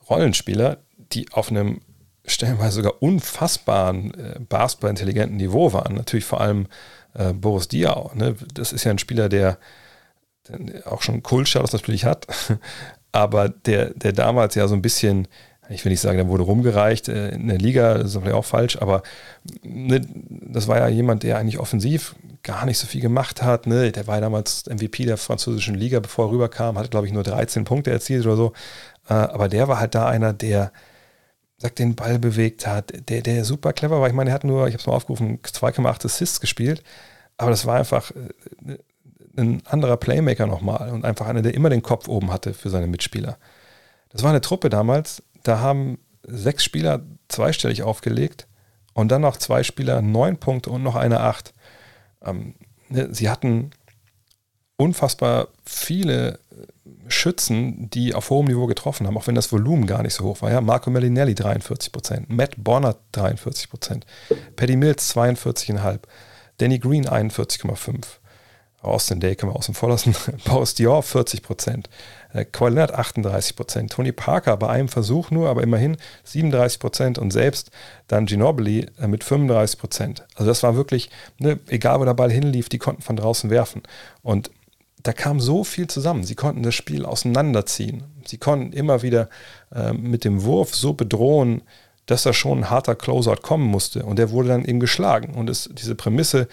Rollenspieler, die auf einem stellenweise sogar unfassbaren äh, basketballintelligenten Niveau waren. Natürlich vor allem äh, Boris Diaw. Ne? Das ist ja ein Spieler, der, der auch schon Kultstatus natürlich hat, aber der, der damals ja so ein bisschen, ich will nicht sagen, der wurde rumgereicht äh, in der Liga, das ist vielleicht auch falsch, aber ne, das war ja jemand, der eigentlich offensiv gar nicht so viel gemacht hat. Ne? Der war damals M V P der französischen Liga, bevor er rüberkam, hatte glaube ich nur dreizehn Punkte erzielt oder so. Aber der war halt da einer, der sagt, den Ball bewegt hat, der, der super clever war. Ich meine, er hat nur, ich habe es mal aufgerufen, zwei Komma acht Assists gespielt, aber das war einfach ein anderer Playmaker nochmal und einfach einer, der immer den Kopf oben hatte für seine Mitspieler. Das war eine Truppe damals, da haben sechs Spieler zweistellig aufgelegt und dann noch zwei Spieler neun Punkte und noch eine acht. Sie hatten unfassbar viele Schützen, die auf hohem Niveau getroffen haben, auch wenn das Volumen gar nicht so hoch war. Ja, Marco Bellinelli dreiundvierzig Prozent, Matt Bonner dreiundvierzig Prozent, Patty Mills zweiundvierzig Komma fünf, Danny Green einundvierzig Komma fünf, Austin Day können wir außen vor lassen, Pau Gasol vierzig Prozent, Kawhi Leonard achtunddreißig Prozent, Tony Parker bei einem Versuch nur, aber immerhin siebenunddreißig Prozent und selbst dann Ginobili mit fünfunddreißig Prozent. Also das war wirklich, ne, egal wo der Ball hinlief, die konnten von draußen werfen und da kam so viel zusammen. Sie konnten das Spiel auseinanderziehen. Sie konnten immer wieder äh, mit dem Wurf so bedrohen, dass da schon ein harter Closeout kommen musste. Und der wurde dann eben geschlagen. Und es, diese Prämisse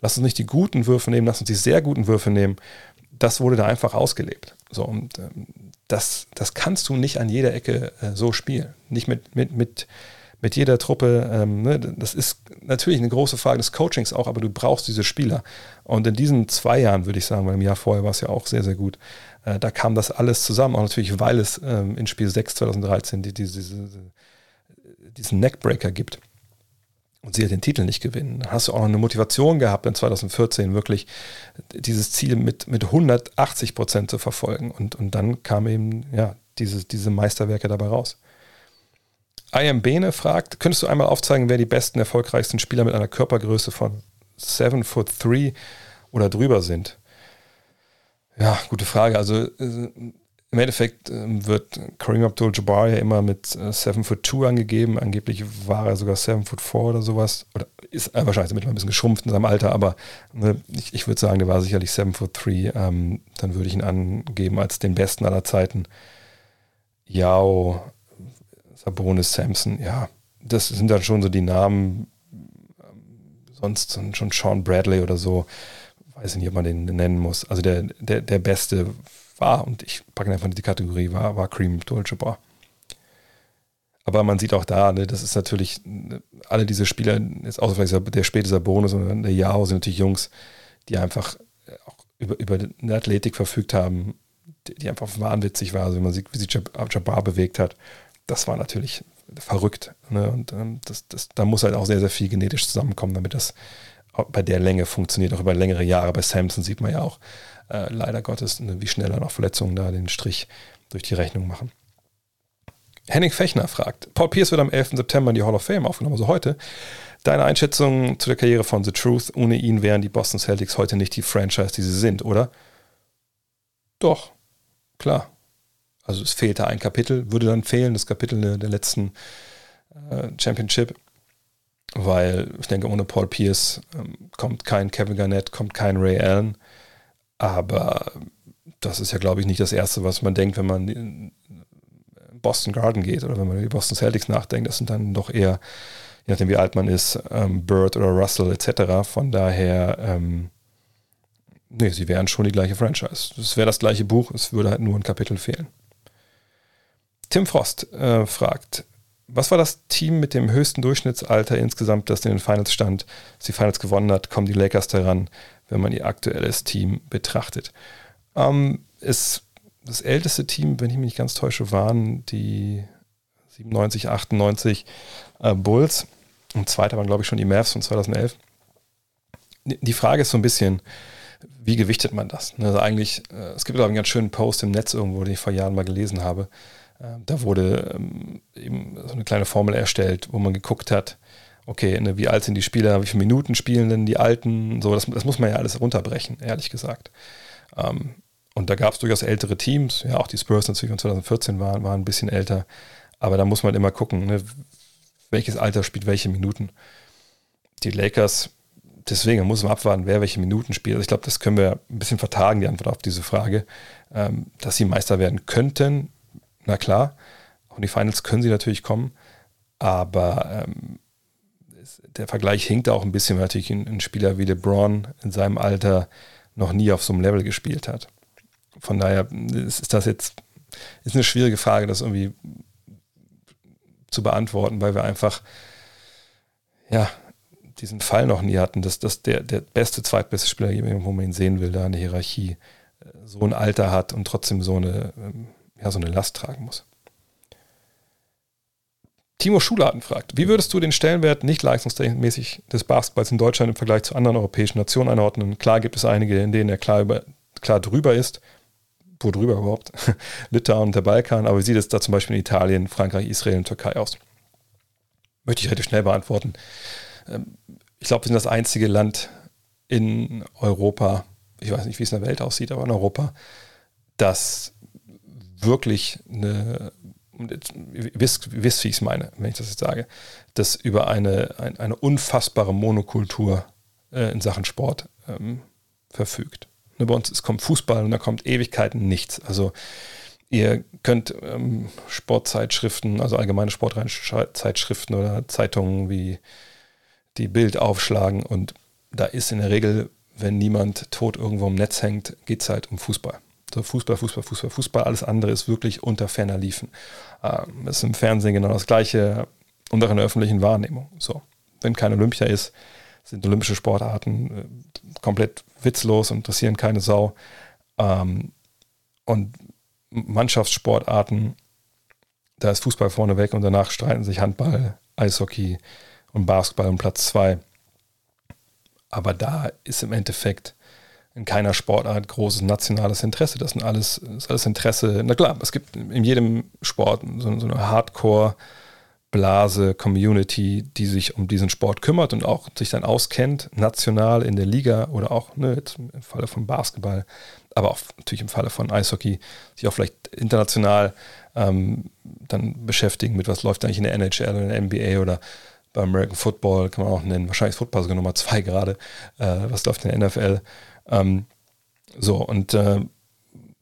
lass uns nicht die guten Würfe nehmen, lass uns die sehr guten Würfe nehmen. Das wurde da einfach ausgelebt. So, und ähm, das, das kannst du nicht an jeder Ecke äh, so spielen. Nicht mit, mit, mit, mit jeder Truppe. Ähm, ne? Das ist natürlich eine große Frage des Coachings auch, aber du brauchst diese Spieler. Und in diesen zwei Jahren, würde ich sagen, weil im Jahr vorher war es ja auch sehr, sehr gut, äh, da kam das alles zusammen. Auch natürlich, weil es ähm, in Spiel sechs zwanzig dreizehn die, die, diese, diesen Neckbreaker gibt. Und sie den Titel nicht gewinnen. Dann hast du auch noch eine Motivation gehabt, in zwanzig vierzehn wirklich dieses Ziel mit, mit hundertachtzig Prozent zu verfolgen. Und, und dann kamen eben ja, diese, diese Meisterwerke dabei raus. I M Bene fragt, könntest du einmal aufzeigen, wer die besten, erfolgreichsten Spieler mit einer Körpergröße von seven foot three oder drüber sind? Ja, gute Frage. Also im Endeffekt wird Kareem Abdul-Jabbar ja immer mit seven foot two angegeben. Angeblich war er sogar seven foot four oder sowas. Oder ist er wahrscheinlich mittlerweile ein bisschen geschrumpft in seinem Alter, aber ne, ich, ich würde sagen, der war sicherlich seven foot three. Ähm, dann würde ich ihn angeben als den besten aller Zeiten. Yao, Sabonis, Samson, ja. Das sind dann schon so die Namen. Sonst schon Sean Bradley oder so. Weiß ich nicht, ob man den nennen muss. Also der, der, der beste war, und ich packe einfach in die Kategorie, war, war Kareem Abdul-Jabbar. Aber man sieht auch da, ne, das ist natürlich, alle diese Spieler, jetzt außer vielleicht der späte Sabonis und der Yao, sind natürlich Jungs, die einfach auch über, über eine Athletik verfügt haben, die, die einfach wahnwitzig war. Also wenn man sieht, wie sich Jabbar bewegt hat, das war natürlich verrückt. Ne? Und ähm, das, das, da muss halt auch sehr, sehr viel genetisch zusammenkommen, damit das bei der Länge funktioniert, auch über längere Jahre. Bei Samson sieht man ja auch, Äh, leider Gottes, ne, wie schnell dann auch Verletzungen da den Strich durch die Rechnung machen. Henning Fechner fragt, Paul Pierce wird am elften September in die Hall of Fame aufgenommen, also heute. Deine Einschätzung zu der Karriere von The Truth, ohne ihn wären die Boston Celtics heute nicht die Franchise, die sie sind, oder? Doch, klar. Also es fehlte ein Kapitel, würde dann fehlen, das Kapitel der, der letzten äh, Championship, weil ich denke, ohne Paul Pierce ähm, kommt kein Kevin Garnett, kommt kein Ray Allen. Aber das ist ja, glaube ich, nicht das Erste, was man denkt, wenn man in Boston Garden geht oder wenn man über die Boston Celtics nachdenkt. Das sind dann doch eher, je nachdem wie alt man ist, ähm, Bird oder Russell et cetera. Von daher, ähm, nee, sie wären schon die gleiche Franchise. Es wäre das gleiche Buch, es würde halt nur ein Kapitel fehlen. Tim Frost äh, fragt, was war das Team mit dem höchsten Durchschnittsalter insgesamt, das in den Finals stand, das die Finals gewonnen hat? Kommen die Lakers daran, wenn man ihr aktuelles Team betrachtet? Ähm, ist das älteste Team, wenn ich mich nicht ganz täusche, waren die siebenundneunzig, achtundneunzig äh, Bulls. Und zweiter waren, glaube ich, schon die Mavs von zweitausendelf. Die Frage ist so ein bisschen, wie gewichtet man das? Also eigentlich, äh, es gibt, glaube ich, einen ganz schönen Post im Netz irgendwo, den ich vor Jahren mal gelesen habe. Äh, da wurde ähm, eben so eine kleine Formel erstellt, wo man geguckt hat, okay, ne, wie alt sind die Spieler, wie viele Minuten spielen denn die Alten, so, das, das muss man ja alles runterbrechen, ehrlich gesagt. Ähm, und da gab es durchaus ältere Teams, ja, auch die Spurs natürlich von zwanzig vierzehn waren, waren ein bisschen älter, aber da muss man immer gucken, ne, welches Alter spielt welche Minuten. Die Lakers, deswegen muss man abwarten, wer welche Minuten spielt. Also ich glaube, das können wir ein bisschen vertagen, die Antwort auf diese Frage, ähm, dass sie Meister werden könnten, na klar, auch in die Finals können sie natürlich kommen, aber ähm, der Vergleich hinkt auch ein bisschen, weil natürlich ein Spieler wie LeBron in seinem Alter noch nie auf so einem Level gespielt hat. Von daher ist das jetzt ist eine schwierige Frage, das irgendwie zu beantworten, weil wir einfach ja diesen Fall noch nie hatten, dass, dass der, der beste, zweitbeste Spieler, wo man ihn sehen will, da in der Hierarchie so ein Alter hat und trotzdem so eine, ja, so eine Last tragen muss. Timo Schuladen fragt, wie würdest du den Stellenwert nicht leistungsmäßig des Basketballs in Deutschland im Vergleich zu anderen europäischen Nationen einordnen? Klar gibt es einige, in denen er klar, über, klar drüber ist. Wo drüber überhaupt? Litauen und der Balkan. Aber wie sieht es da zum Beispiel in Italien, Frankreich, Israel und Türkei aus? Möchte ich relativ schnell beantworten. Ich glaube, wir sind das einzige Land in Europa, ich weiß nicht, wie es in der Welt aussieht, aber in Europa, das wirklich eine... Ihr wisst, wisst, wie ich es meine, wenn ich das jetzt sage, dass über eine, ein, eine unfassbare Monokultur äh, in Sachen Sport ähm, verfügt. Ne, bei uns es kommt Fußball und da kommt Ewigkeiten nichts. Also ihr könnt ähm, Sportzeitschriften, also allgemeine Sportzeitschriften oder Zeitungen wie die Bild aufschlagen und da ist in der Regel, wenn niemand tot irgendwo im Netz hängt, geht es halt um Fußball. So Fußball, Fußball, Fußball, Fußball, alles andere ist wirklich unter ferner Liefen. Ähm, ist im Fernsehen genau das Gleiche und auch in der öffentlichen Wahrnehmung. So, wenn kein Olympia ist, sind olympische Sportarten äh, komplett witzlos und interessieren keine Sau. Ähm, und Mannschaftssportarten, da ist Fußball vorneweg und danach streiten sich Handball, Eishockey und Basketball um Platz zwei. Aber da ist im Endeffekt in keiner Sportart großes nationales Interesse. Das sind alles, das ist alles Interesse. Na klar, es gibt in jedem Sport so, so eine Hardcore-Blase-Community, die sich um diesen Sport kümmert und auch sich dann auskennt, national in der Liga oder auch ne, jetzt im Falle von Basketball, aber auch natürlich im Falle von Eishockey, sich auch vielleicht international ähm, dann beschäftigen mit, was läuft eigentlich in der N H L oder in der N B A oder bei American Football, kann man auch nennen, wahrscheinlich Football sogar Nummer zwei gerade, äh, was läuft in der N F L. Ähm, so, und äh,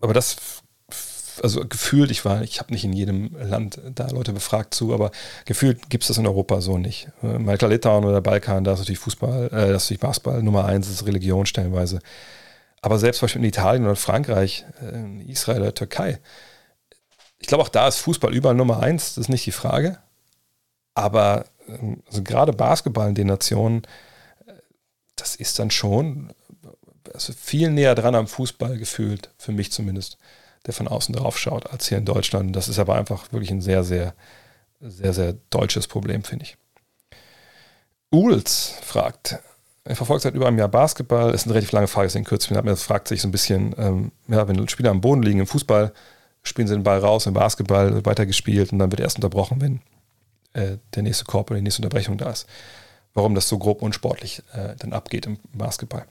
aber das, f- also gefühlt, ich war, ich habe nicht in jedem Land da Leute befragt zu, aber gefühlt gibt es das in Europa so nicht. Äh, mal klar, Litauen oder Balkan, da ist natürlich Fußball, äh, das ist natürlich Basketball Nummer eins, ist Religion stellenweise. Aber selbst zum Beispiel in Italien oder Frankreich, äh, Israel oder Türkei, ich glaube auch da ist Fußball überall Nummer eins, das ist nicht die Frage. Aber äh, also gerade Basketball in den Nationen, äh, das ist dann schon also viel näher dran am Fußball gefühlt, für mich zumindest, der von außen drauf schaut, als hier in Deutschland. Das ist aber einfach wirklich ein sehr, sehr, sehr, sehr deutsches Problem, finde ich. Uls fragt, er verfolgt seit über einem Jahr Basketball, ist eine relativ lange Frage, deswegen kürzt mir ab. Er fragt sich so ein bisschen, ähm, ja, wenn Spieler am Boden liegen im Fußball, spielen sie den Ball raus, im Basketball weitergespielt und dann wird erst unterbrochen, wenn äh, der nächste Korb oder die nächste Unterbrechung da ist. Warum das so grob unsportlich äh, dann abgeht im Basketball.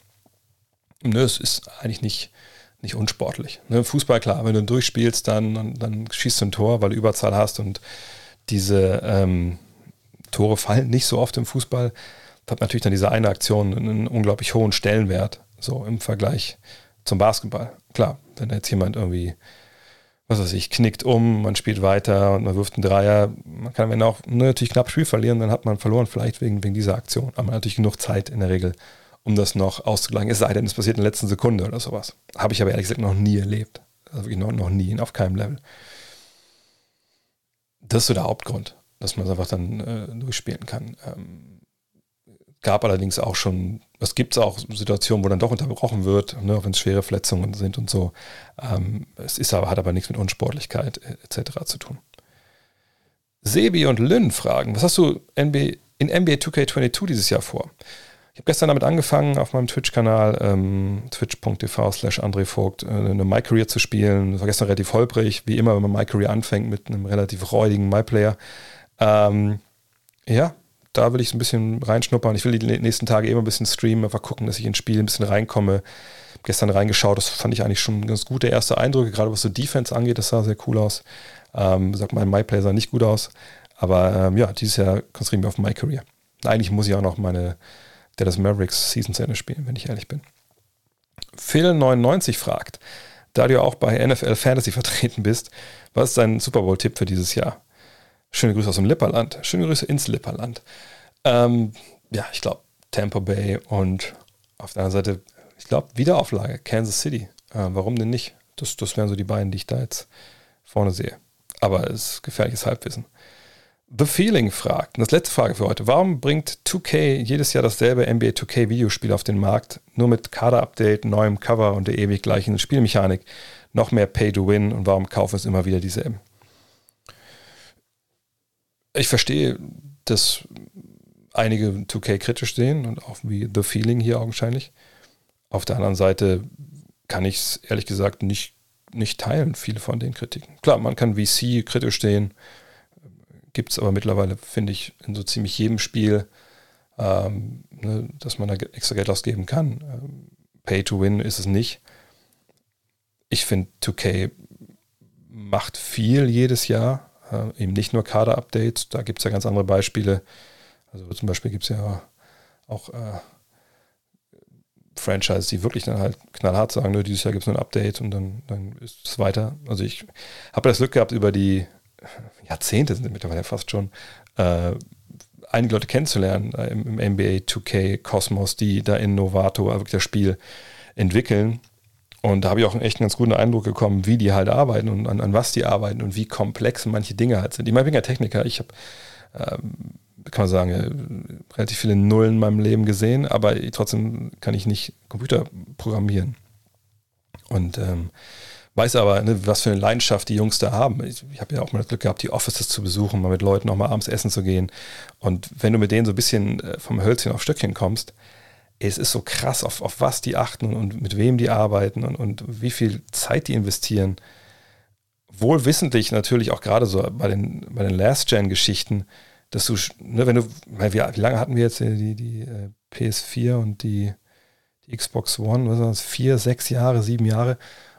Nö, es ist eigentlich nicht, nicht unsportlich. Ne, Fußball, klar, wenn du durchspielst, dann, dann schießt du ein Tor, weil du Überzahl hast und diese ähm, Tore fallen nicht so oft im Fußball. Das hat natürlich dann diese eine Aktion einen unglaublich hohen Stellenwert, so im Vergleich zum Basketball. Klar, wenn jetzt jemand irgendwie, was weiß ich, knickt um, man spielt weiter und man wirft einen Dreier, man kann am Ende auch ne, natürlich knapp Spiel verlieren, dann hat man verloren, vielleicht wegen, wegen dieser Aktion. Aber man hat natürlich genug Zeit in der Regel, um das noch auszugleichen, es sei denn, es passiert in der letzten Sekunde oder sowas. Habe ich aber ehrlich gesagt noch nie erlebt. Also wirklich noch, noch nie, auf keinem Level. Das ist so der Hauptgrund, dass man es einfach dann äh, durchspielen kann. Ähm, gab allerdings auch schon, es gibt auch Situationen, wo dann doch unterbrochen wird, ne, auch wenn es schwere Verletzungen sind und so. Ähm, es ist aber, hat aber nichts mit Unsportlichkeit et cetera zu tun. Sebi und Lynn fragen, was hast du N B A, in N B A two K twenty-two dieses Jahr vor? Ich habe gestern damit angefangen, auf meinem Twitch-Kanal ähm, twitch.tv slash André Vogt äh, eine MyCareer zu spielen. Das war gestern relativ holprig, wie immer, wenn man MyCareer anfängt mit einem relativ räudigen MyPlayer. Ähm, ja, da will ich so ein bisschen reinschnuppern. Ich will die nächsten Tage immer ein bisschen streamen, einfach gucken, dass ich ins Spiel ein bisschen reinkomme. Gestern reingeschaut, das fand ich eigentlich schon ganz gute erste Eindrücke, gerade was so Defense angeht, das sah sehr cool aus. Ähm, sagt mein MyPlayer sah nicht gut aus, aber ähm, ja, dieses Jahr konzentrieren wir auf MyCareer. Eigentlich muss ich auch noch meine Dallas Mavericks Season zu Ende spielen, wenn ich ehrlich bin. Phil neunundneunzig fragt, da du ja auch bei N F L Fantasy vertreten bist, was ist dein Super Bowl-Tipp für dieses Jahr? Schöne Grüße aus dem Lipperland. Schöne Grüße ins Lipperland. Ähm, ja, ich glaube, Tampa Bay und auf der anderen Seite, ich glaube, Wiederauflage, Kansas City. Äh, warum denn nicht? Das, das wären so die beiden, die ich da jetzt vorne sehe. Aber es ist gefährliches Halbwissen. The Feeling fragt, das letzte Frage für heute, warum bringt two K jedes Jahr dasselbe N B A two K Videospiel auf den Markt, nur mit Kader-Update, neuem Cover und der ewig gleichen Spielmechanik, noch mehr Pay-to-Win und warum kaufen es immer wieder dieselben? Ich verstehe, dass einige two K kritisch sehen und auch wie The Feeling hier augenscheinlich. Auf der anderen Seite kann ich es ehrlich gesagt nicht, nicht teilen, viele von den Kritiken. Klar, man kann V C kritisch sehen, gibt es aber mittlerweile, finde ich, in so ziemlich jedem Spiel, ähm, ne, dass man da extra Geld ausgeben kann. Ähm, Pay to win ist es nicht. Ich finde, two K macht viel jedes Jahr, äh, eben nicht nur Kader-Updates, da gibt es ja ganz andere Beispiele. Also zum Beispiel gibt es ja auch äh, Franchises, die wirklich dann halt knallhart sagen, ne, dieses Jahr gibt es nur ein Update und dann, dann ist es weiter. Also ich habe das Glück gehabt über die Jahrzehnte sind mittlerweile fast schon, äh, einige Leute kennenzulernen äh, im, im N B A zwei K-Kosmos, die da in Novato wirklich das Spiel entwickeln. Und da habe ich auch einen echt ganz guten Eindruck bekommen, wie die halt arbeiten und an, an was die arbeiten und wie komplex manche Dinge halt sind. Ich meine, ich bin ja Techniker, ich habe, ähm, kann man sagen, äh, relativ viele Nullen in meinem Leben gesehen, aber trotzdem kann ich nicht Computer programmieren. Und ähm, weiß aber, ne, was für eine Leidenschaft die Jungs da haben. Ich, ich habe ja auch mal das Glück gehabt, die Offices zu besuchen, mal mit Leuten auch mal abends essen zu gehen. Und wenn du mit denen so ein bisschen vom Hölzchen auf Stöckchen kommst, es ist so krass, auf, auf was die achten und mit wem die arbeiten und, und wie viel Zeit die investieren. Wohlwissentlich natürlich auch gerade so bei den, bei den Last-Gen-Geschichten, dass du, ne, wenn du, wie, wie lange hatten wir jetzt die, die P S vier und die, die Xbox One, was war das, vier, sechs Jahre, sieben Jahre.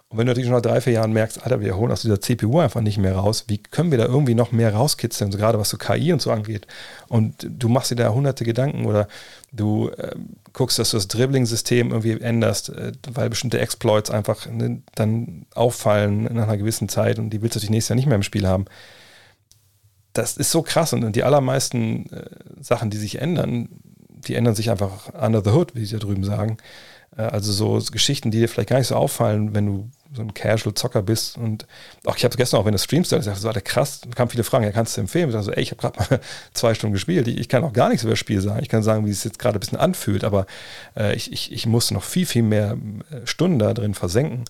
Und wenn du natürlich schon nach drei, vier Jahren merkst, Alter, wir holen aus dieser C P U einfach nicht mehr raus, wie können wir da irgendwie noch mehr rauskitzeln, so gerade was so K I und so angeht. Und du machst dir da hunderte Gedanken oder du äh, guckst, dass du das Dribbling-System irgendwie änderst, äh, weil bestimmte Exploits einfach, ne, dann auffallen nach einer gewissen Zeit und die willst du natürlich nächstes Jahr nicht mehr im Spiel haben. Das ist so krass und, und die allermeisten äh, Sachen, die sich ändern, die ändern sich einfach under the hood, wie sie da drüben sagen. Also so Geschichten, die dir vielleicht gar nicht so auffallen, wenn du so ein Casual-Zocker bist. Und auch ich habe gestern auch, wenn du streamst, ich dachte, das war der krass, da kamen viele Fragen, ja, kannst du empfehlen? Ich dachte so, ey, ich habe gerade mal zwei Stunden gespielt, ich, ich kann auch gar nichts über das Spiel sagen. Ich kann sagen, wie es jetzt gerade ein bisschen anfühlt, aber äh, ich, ich, ich muss noch viel, viel mehr Stunden da drin versenken.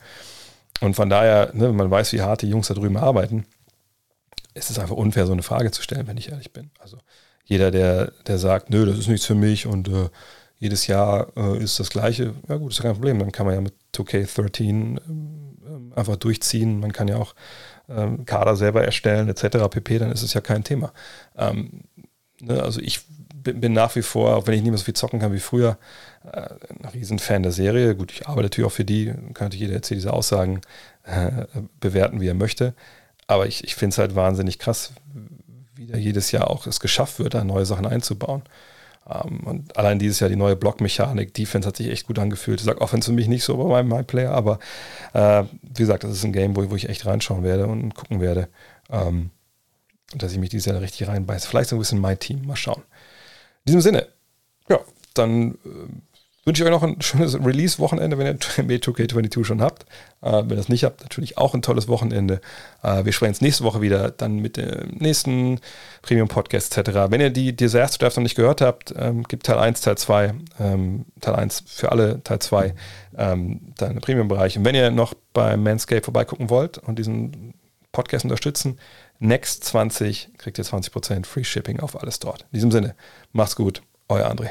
Und von daher, ne, wenn man weiß, wie hart die Jungs da drüben arbeiten, ist es einfach unfair, so eine Frage zu stellen, wenn ich ehrlich bin. Also jeder, der, der sagt, nö, das ist nichts für mich und äh, jedes Jahr äh, ist das Gleiche. Ja gut, ist ja kein Problem. Dann kann man ja mit zwei K dreizehn ähm, einfach durchziehen. Man kann ja auch ähm, Kader selber erstellen et cetera pp. Dann ist es ja kein Thema. Ähm, ne, also ich bin, bin nach wie vor, auch wenn ich nicht mehr so viel zocken kann wie früher, äh, ein Riesenfan der Serie. Gut, ich arbeite natürlich auch für die. Kann natürlich jeder jetzt hier diese Aussagen äh, bewerten, wie er möchte. Aber ich, ich finde es halt wahnsinnig krass, wie da jedes Jahr auch es geschafft wird, da neue Sachen einzubauen. Um, und allein dieses Jahr die neue Blockmechanik, Defense hat sich echt gut angefühlt. Ich sage, Offense für mich nicht so bei meinem Player, aber äh, wie gesagt, das ist ein Game, wo, wo ich echt reinschauen werde und gucken werde, ähm, dass ich mich dieses Jahr richtig reinbeiße. Vielleicht so ein bisschen mein Team, mal schauen. In diesem Sinne, ja, dann äh, wünsche ich euch noch ein schönes Release-Wochenende, wenn ihr N B A zwei K zweiundzwanzig schon habt. Äh, wenn ihr das nicht habt, natürlich auch ein tolles Wochenende. Äh, wir sprechen uns nächste Woche wieder, dann mit dem nächsten Premium-Podcast et cetera. Wenn ihr die Disaster Draft noch nicht gehört habt, ähm, gibt Teil eins, Teil zwei, ähm, Teil eins für alle, Teil zwei, ähm, dann im Premium-Bereich. Und wenn ihr noch bei Manscaped vorbeigucken wollt und diesen Podcast unterstützen, Next zwanzig kriegt ihr zwanzig Prozent Free Shipping auf alles dort. In diesem Sinne, macht's gut, euer André.